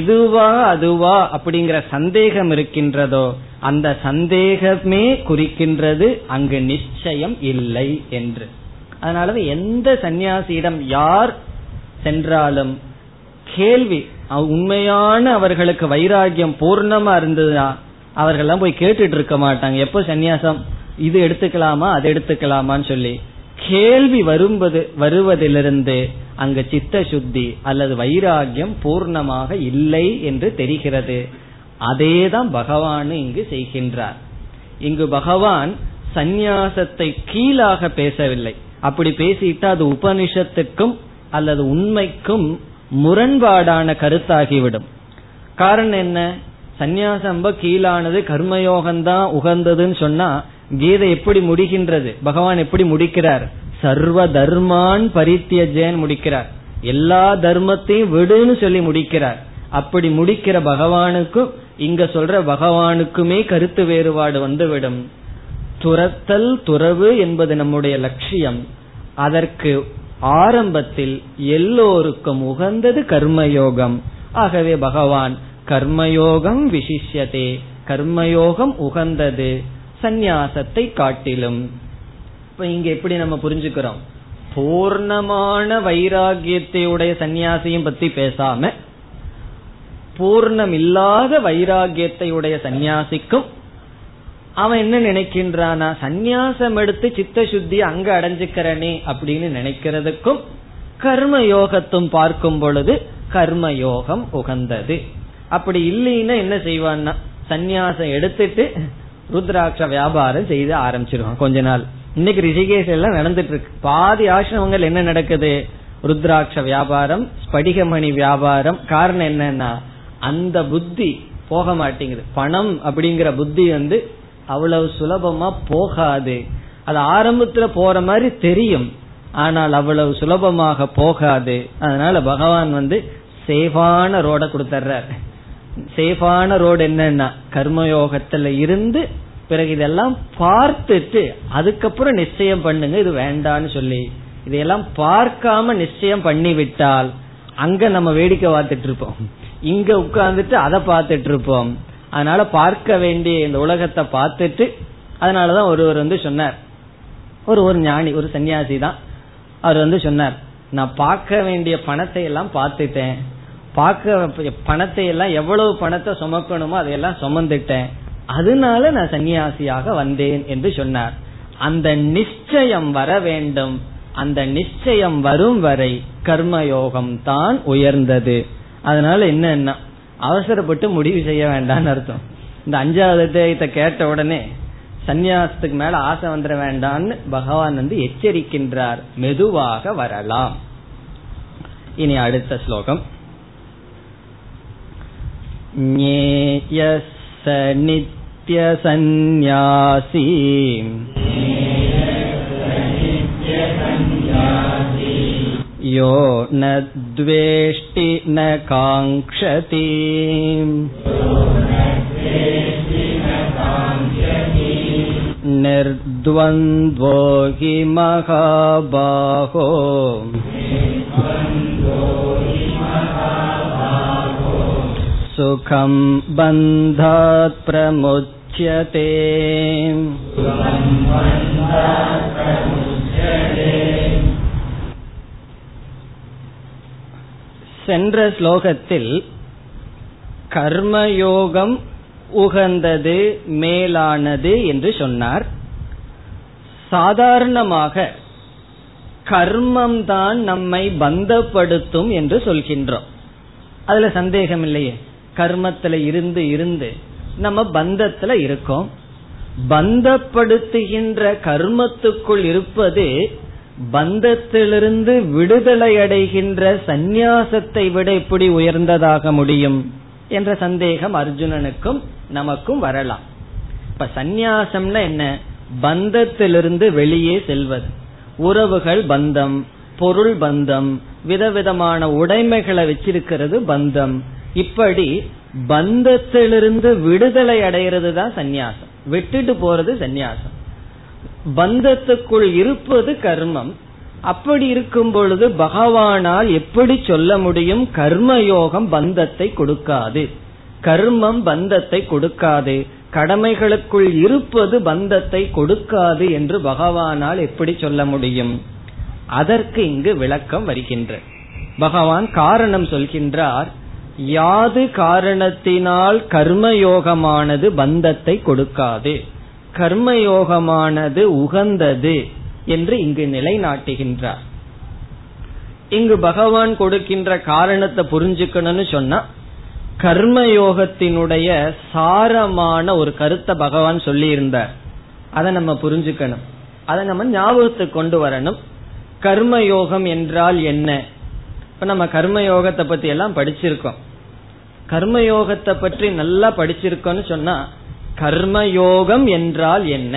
இதுவா அதுவா அப்படிங்கிற சந்தேகம் இருக்கின்றதோ, அந்த சந்தேகமே குறிக்கின்றது அங்கு நிச்சயம் இல்லை என்று. அதனால எந்த சந்நியாசியிடம் யார் சென்றாலும் கேள்வி உண்மையான அவர்களுக்கு வைராகியம் பூர்ணமா இருந்ததுன்னா அவர்கள்லாம் போய் கேட்டுட்டு இருக்க மாட்டாங்க. எப்போ சந்நியாசம் இது எடுத்துக்கலாமா அது எடுத்துக்கலாமான்னு சொல்லி கேள்வி வருவதிலிருந்து அங்கு சித்த சுத்தி அல்லது வைராகியம் பூர்ணமாக இல்லை என்று தெரிகிறது. அதேதான் பகவான் இங்கு செய்கின்றார். இங்கு பகவான் சந்நியாசத்தை கீழாக பேசவில்லை. அப்படி பேசிட்டு அது உபனிஷத்துக்கும் அல்லது உண்மைக்கும் முரண்பாடான கருத்தாகிவிடும். காரணம் என்ன? சந்நியாசம் கீழானது, கர்மயோகம்தான் உகந்ததுன்னு சொன்னா கீதை எப்படி முடிக்கின்றது? பகவான் எப்படி முடிக்கிறார்? சர்வ தர்மான் பரித்யஜேன் முடிக்கிறார். எல்லா தர்மத்தையும் விடுன்னு சொல்லி முடிக்கிறார். அப்படி முடிக்கிற பகவானுக்கும் இங்க சொல்ற பகவானுக்குமே கருத்து வேறுபாடு வந்துவிடும். துரத்தல் துறவு என்பது நம்முடைய லட்சியம். அதற்கு ஆரம்பத்தில் எல்லோருக்கும் உகந்தது கர்மயோகம். ஆகவே பகவான் கர்மயோகம் விசிஷ்யதே, கர்மயோகம் உகந்தது சந்நியாசத்தை காட்டிலும். இப்ப இங்க எப்படி நம்ம புரிஞ்சுக்கிறோம்? பூர்ணமான வைராகியத்தையுடைய சந்நியாசியும் பத்தி பேசாம பூர்ணம் இல்லாத வைராகியத்தையுடைய சந்நியாசிக்கும் அவன் என்ன நினைக்கின்றானா, சந்நியாசம் எடுத்து சித்த சுத்தி அங்க அடைஞ்சுக்கிறனே அப்படின்னு நினைக்கிறதுக்கும் கர்மயோகத்தும் பார்க்கும் பொழுது கர்மயோகம் உகந்தது. அப்படி இல்லைன்னா என்ன செய்வான்னா, சந்நியாசம் எடுத்துட்டு ருத்ராட்ச வியாபாரம் செய்து ஆரம்பிச்சிருவான் கொஞ்ச நாள். இன்னைக்கு ரிஷிகேஷ் எல்லாம் நடந்துட்டு இருக்கு. பாதி ஆசிரமங்கள் என்ன நடக்குது? ருத்ராட்ச வியாபாரம், ஸ்படிகமணி வியாபாரம். காரணம் என்னன்னா அந்த புத்தி போக மாட்டேங்குது. பணம் அப்படிங்கிற புத்தி அவ்வளவு சுலபமா போகாது. அது ஆரம்பத்துல போற மாதிரி தெரியும், ஆனால் அவ்வளவு சுலபமாக போகாது. அதனால பகவான் சேஃபான ரோட கொடுத்துறார். சேஃபான ரோடு என்னன்னா கர்மயோகத்துல இருந்து பிறகு இதெல்லாம் பார்த்துட்டு அதுக்கப்புறம் நிச்சயம் பண்ணுங்க இது வேண்டான்னு சொல்லி. இதையெல்லாம் பார்க்காம நிச்சயம் பண்ணிவிட்டால் அங்க நம்ம வேடிக்கை பார்த்துட்டு இருப்போம், இங்க உட்கார்ந்துட்டு அதை பார்த்துட்டு இருப்போம். அதனால பார்க்க வேண்டிய இந்த உலகத்தை பார்த்துட்டு, அதனாலதான் ஒருவர் சொன்னார், ஒரு ஞானி, ஒரு சன்னியாசி தான், அவர் சொன்னார், நான் பார்க்க வேண்டிய பணத்தை எல்லாம் பார்த்துட்டேன், பார்க்க பணத்தை எல்லாம் எவ்வளவு பணத்தை சுமக்கணுமோ அதையெல்லாம் சுமந்துட்டேன், அதனால நான் சன்னியாசியாக வந்தேன் என்று சொன்னார். அந்த நிச்சயம் வர வேண்டும். அந்த நிச்சயம் வரும் வரை கர்மயோகம் தான் உயர்ந்தது. அதனால என்னன்னா அவசரப்பட்டு முடிவு செய்ய வேண்டாம்னு அர்த்தம். இந்த அஞ்சாவது அத்தியாயத்தை கேட்ட உடனே சந்நியாசத்துக்கு மேல ஆசை வந்துட வேண்டாம்னு பகவான் எச்சரிக்கின்றார். மெதுவாக வரலாம். இனி அடுத்த ஸ்லோகம். ஞேயஸ்ஸ நித்ய சந்நியாசி யோ ந த்வேஷ்டி ந காங்க்ஷதி நிர்த்வந்த்வோ ஹி மகாபாஹோ சுகம் பந்தாத் பிரமுச்யதே. சென்ற ஸ்லோகத்தில் கர்மயோகம் உகந்தது, மேலானது என்று சொன்னார். சாதாரணமாக கர்மம்தான் நம்மை பந்தப்படுத்தும் என்று சொல்கின்றோம். அதுல சந்தேகம் இல்லையே. கர்மத்துல இருந்து இருந்து நம்ம பந்தத்துல இருக்கோம். பந்தப்படுத்துகின்ற கர்மத்துக்குள் இருப்பது பந்தத்திலிருந்து விடுதலை அடைகின்ற சந்நியாசத்தை விட எப்படி உயர்ந்ததாக முடியும் என்ற சந்தேகம் அர்ஜுனனுக்கும் நமக்கும் வரலாம். இப்ப சந்நியாசம்னா என்ன? பந்தத்திலிருந்து வெளியே செல்வது. உறவுகள் பந்தம், பொருள் பந்தம், விதவிதமான உடைமைகளை வச்சிருக்கிறது பந்தம். இப்படி பந்தத்திலிருந்து விடுதலை அடைகிறது தான் சந்நியாசம். விட்டுட்டு போறது சந்நியாசம். பந்தத்துக்குள் இருப்பது கர்மம். அப்படி இருக்கும் பொழுது பகவானால் எப்படி சொல்ல முடியும் கர்மயோகம் பந்தத்தை கொடுக்காது, கர்மம் பந்தத்தை கொடுக்காது, கடமைகளுக்குள் இருப்பது பந்தத்தை கொடுக்காது என்று பகவானால் எப்படி சொல்ல முடியும்? அதற்கு இங்கு விளக்கம் வருகின்ற பகவான் காரணம் சொல்கின்றார். யாது காரணத்தினால் கர்மயோகமானது பந்தத்தை கொடுக்காது, கர்மயோகமானது உகந்தது என்று இங்கு நிலைநாட்டுகின்றார். இங்கு பகவான் கொடுக்கின்ற காரணத்தை புரிஞ்சுக்கணும்னு சொன்னா கர்மயோகத்தினுடைய சாரமான ஒரு கருத்தை பகவான் சொல்லி இருந்தார். அதை நம்ம புரிஞ்சுக்கணும், அதை நம்ம ஞாபகத்துக்கு கொண்டு வரணும். கர்மயோகம் என்றால் என்ன? இப்ப நம்ம கர்மயோகத்தை பத்தி எல்லாம் படிச்சிருக்கோம். கர்மயோகத்தை பற்றி நல்லா படிச்சிருக்கோம்னு சொன்னா கர்மயோகம் என்றால் என்ன,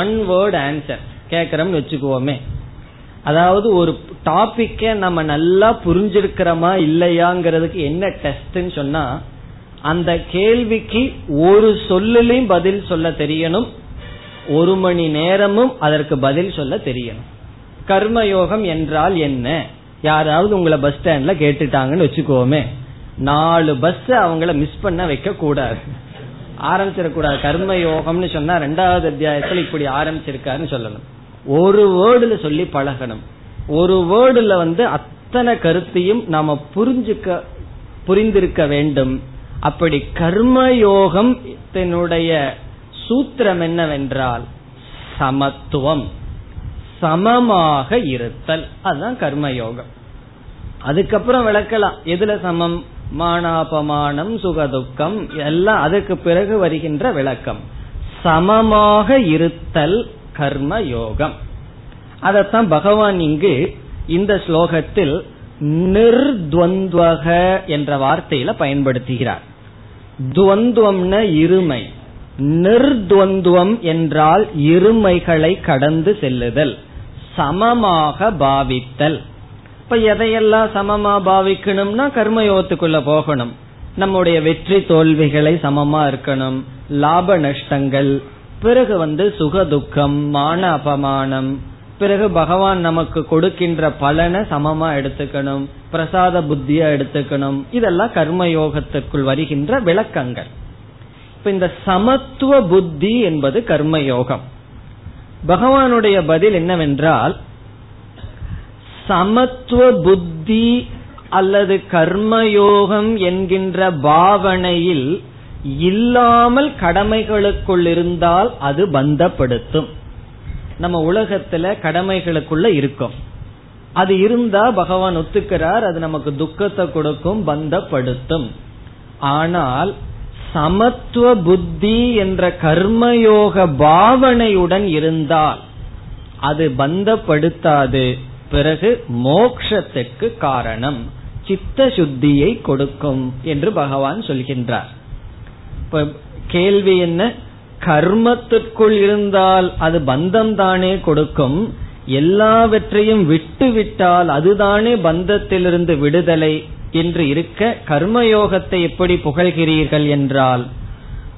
ஒன் வேர்ட் ஆன்சர் கேக்குறோம்னு வச்சுக்குவோமே. அதாவது ஒரு டாபிக்கே நம்ம நல்லா புரிஞ்சிருக்கிறோமா இல்லையாங்கிறதுக்கு என்ன டெஸ்ட்ன்னு சொன்னா அந்த கேள்விக்கு ஒரு சொல்லிலையும் பதில் சொல்ல தெரியணும், ஒரு மணி நேரமும் அதற்கு பதில் சொல்ல தெரியணும். கர்மயோகம் என்றால் என்ன? யாராவது உங்களை பஸ் ஸ்டாண்ட்ல கேட்டுட்டாங்கன்னு வச்சுக்கோமே, 4 பஸ் அவங்கள மிஸ் பண்ண வைக்க கூடாது, ஆரம்பிச்சிடக்கூடாது. கர்மயோகம்னு சொன்னா 2வது அத்தியாயத்தில் இப்படி ஆரம்பிச்சிருக்காருன்னு சொல்லணும். ஒரு வேர்டுல சொல்லி பழகணும். ஒரு வேர்டுல அத்தனை கருத்தையும் நாம புரிந்திருக்க வேண்டும். அப்படி கர்மயோகத்தினுடைய சூத்திரம் என்னவென்றால் சமத்துவம், சமமாக இருத்தல். அதுதான் கர்மயோகம். அதுக்கப்புறம் விளக்கலாம் எதுல சமம், மானாபமானம், சுகதுக்கம் எல்லாம் அதுக்கு பிறகு வருகின்ற விளக்கம். சமமாக இருத்தல் கர்ம யோகம். அதத்தான் பகவான் இங்கு இந்த ஸ்லோகத்தில் நிர்த்வந்த்வக என்ற வார்த்தையில பயன்படுத்துகிறார். துவந்துவம்னா இருமை, நிர்த்வந்துவம் என்றால் இருமைகளை கடந்து செல்லுதல், சமமாக பாவித்தல். இப்ப எதையெல்லாம் சமமா பாவிக்கணும்னா கர்மயோகத்துக்குள்ள போகணும். நம்முடைய வெற்றி தோல்விகளை சமமா இருக்கணும், லாப நஷ்டங்கள், பிறகு சுகதுக்கம், மான அபமானம், பிறகு பகவான் நமக்கு கொடுக்கின்ற பலனை சமமா எடுத்துக்கணும், பிரசாத புத்தியா எடுத்துக்கணும். இதெல்லாம் கர்மயோகத்துக்குள் வருகின்ற விளக்கங்கள். இப்ப இந்த சமத்துவ புத்தி என்பது கர்மயோகம். பகவானுடைய பதில் என்னவென்றால் சமத்துவ புத்தி அல்லது கர்மயோகம் என்கின்ற பாவனையில் இல்லாமல் கடமைகளுக்குள் இருந்தால் அது பந்தப்படுத்தும். நம்ம உலகத்துல கடமைகளுக்குள்ள இருக்கும், அது இருந்தா பகவான் ஒத்துக்கிறார், அது நமக்கு துக்கத்தை கொடுக்கும், பந்தப்படுத்தும். ஆனால் சமத்துவ புத்தி என்ற கர்மயோக பாவனையுடன் இருந்தால் அது பந்தப்படுத்தாது, பிறகு மோட்சத்திற்கு காரணம், சித்த சுத்தியை கொடுக்கும் என்று பகவான் சொல்கின்றார். கேள்வி என்ன? கர்மத்திற்குள் இருந்தால் அது பந்தம் தானே கொடுக்கும், எல்லாவற்றையும் விட்டு விட்டால் அதுதானே பந்தத்திலிருந்து விடுதலை என்று இருக்க கர்மயோகத்தை எப்படி புகழ்கிறீர்கள் என்றால்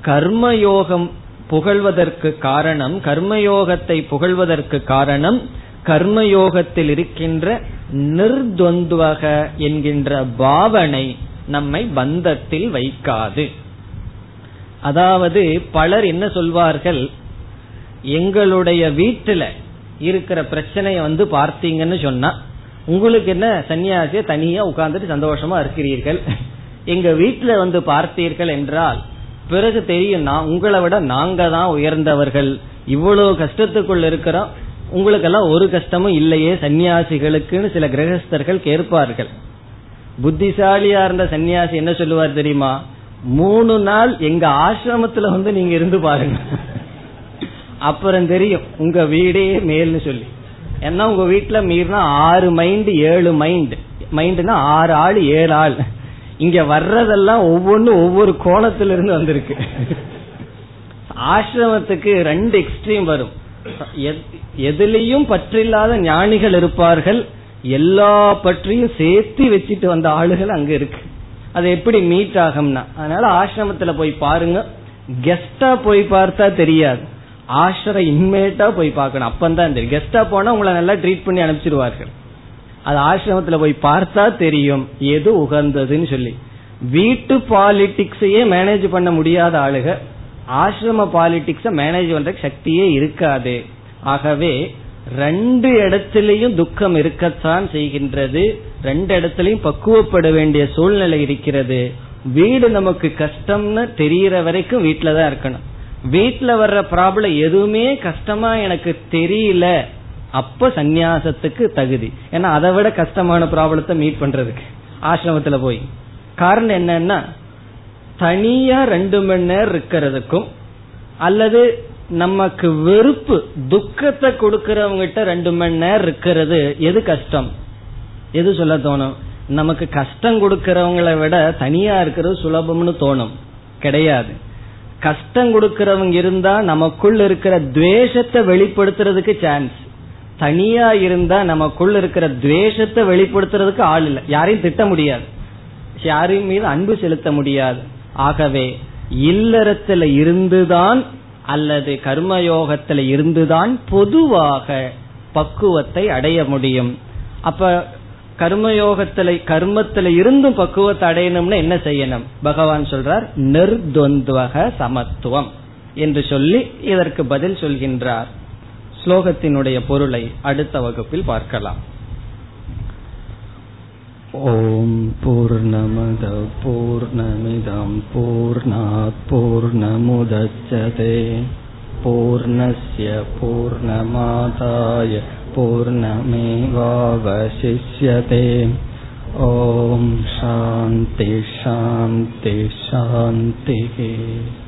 கர்மயோகம் புகழ்வதற்கு காரணம், கர்மயோகத்தை புகழ்வதற்கு காரணம் கர்மயோகத்தில் இருக்கின்ற நிர்த்வந்த்வக என்கின்ற பாவனை நம்மை பந்தத்தில் வைக்காது. அதாவது பலர் என்ன சொல்வார்கள், எங்களுடைய வீட்டுல இருக்கிற பிரச்சனைய வந்து பார்த்தீங்கன்னு சொன்னா உங்களுக்கு என்ன சன்னியாசிய தனியா உட்கார்ந்துட்டு சந்தோஷமா இருக்கிறீர்கள், எங்க வீட்டுல வந்து பார்த்தீர்கள் என்றால் பிறகு தெரியும் நான் உங்களை விட நாங்க தான் உயர்ந்தவர்கள், இவ்வளவு கஷ்டத்துக்குள்ள இருக்கிறோம், உங்களுக்கெல்லாம் ஒரு கஷ்டமும் இல்லையே சன்னியாசிகளுக்குன்னு சில கிரகஸ்தர்கள் கேட்பார்கள். புத்திசாலியா இருந்த சன்னியாசி என்ன சொல்லுவார் தெரியுமா, 3 நாள் எங்க ஆசிரமத்துல வந்து நீங்க இருந்து பாருங்க, அப்புறம் தெரியும் உங்க வீடே மேல்னு சொல்லி. ஏன்னா உங்க வீட்டுல மீறினா 6 மைண்ட் 7 மைண்ட், மைண்ட்னா 6 ஆள் 7 ஆள், இங்க வர்றதெல்லாம் ஒவ்வொன்னு ஒவ்வொரு கோணத்துல இருந்து வந்திருக்கு. ஆசிரமத்துக்கு 2 எக்ஸ்ட்ரீம் வரும், எதுலயும் பற்றில்லாத ஞானிகள் இருப்பார்கள், எல்லா பற்றியும் சேர்த்து வச்சிட்டு வந்த ஆளுகள் அங்க இருக்கு. அது எப்படி மீட் ஆகும்னா, அதனால ஆசிரமத்துல போய் பாருங்க, கெஸ்டா போய் பார்த்தா தெரியாது, ஆசிர இன்மேட்டா போய் பார்க்கணும், அப்பந்தான் தெரியும். கெஸ்டா போனா உங்களை நல்லா ட்ரீட் பண்ணி அனுப்பிச்சிருவார்கள், அது ஆசிரமத்துல போய் பார்த்தா தெரியும் எது உகந்ததுன்னு சொல்லி. வீட்டு பாலிடிக்ஸையே மேனேஜ் பண்ண முடியாத ஆளுக ஆசிரம பாலிடிக்ஸ மேனேஜ் பண்ற சக்தியே இருக்காது. ஆகவே 2 இடத்திலையும் துக்கம் இருக்கத்தான் செய்கின்றது, 2 இடத்திலையும் பக்குவப்பட வேண்டிய சூழ்நிலை இருக்கிறது. வீடு நமக்கு கஷ்டம்னு தெரியற வரைக்கும் வீட்டுலதான் இருக்கணும், வீட்டுல வர்ற ப்ராப்ளம் எதுவுமே கஷ்டமா எனக்கு தெரியல, அப்ப சந்நியாசத்துக்கு தகுதி. ஏன்னா அதை விட கஷ்டமான ப்ராப்ளத்தை மீட் பண்றதுக்கு ஆசிரமத்துல போய். காரணம் என்னன்னா, தனியா 2 மணி நேரம் இருக்கிறதுக்கும் அல்லது நமக்கு வெறுப்பு துக்கத்தை கொடுக்கறவங்கிட்ட 2 மணி நேரம் இருக்கிறது எது கஷ்டம்? எது சொல்ல தோணும்? நமக்கு கஷ்டம் கொடுக்கறவங்களை விட தனியா இருக்கிறது சுலபம்னு தோணும்? கிடையாது. கஷ்டம் கொடுக்கறவங்க இருந்தா நமக்குள்ள இருக்கிற துவேஷத்தை வெளிப்படுத்துறதுக்கு சான்ஸ், தனியா இருந்தா நமக்குள்ள இருக்கிற துவேஷத்தை வெளிப்படுத்துறதுக்கு ஆள் இல்லை, யாரையும் திட்ட முடியாது, யாரையும் மீது அன்பு செலுத்த முடியாது. ஆகவே இல்லறத்துல இருந்துதான் அல்லது கர்மயோகத்துல இருந்துதான் பொதுவாக பக்குவத்தை அடைய முடியும். அப்ப கர்மயோகத்துல கர்மத்துல இருந்தும் பக்குவத்தை அடையணும்னா என்ன செய்யணும்? பகவான் சொல்றார் நிர்த்வந்த்வக சமத்துவம் என்று சொல்லி இதற்கு பதில் சொல்கின்றார். ஸ்லோகத்தினுடைய பொருளை அடுத்த வகுப்பில் பார்க்கலாம். ஓம் பூர்ணமத பூர்ணமிதம் பூர்ணாத் பூர்ணமுதச்யதே பூர்ணஸ்ய பூர்ணமாதாய பூர்ணமேவாவசிஷ்யதே. ஓம் சாந்தி சாந்தி சாந்தி.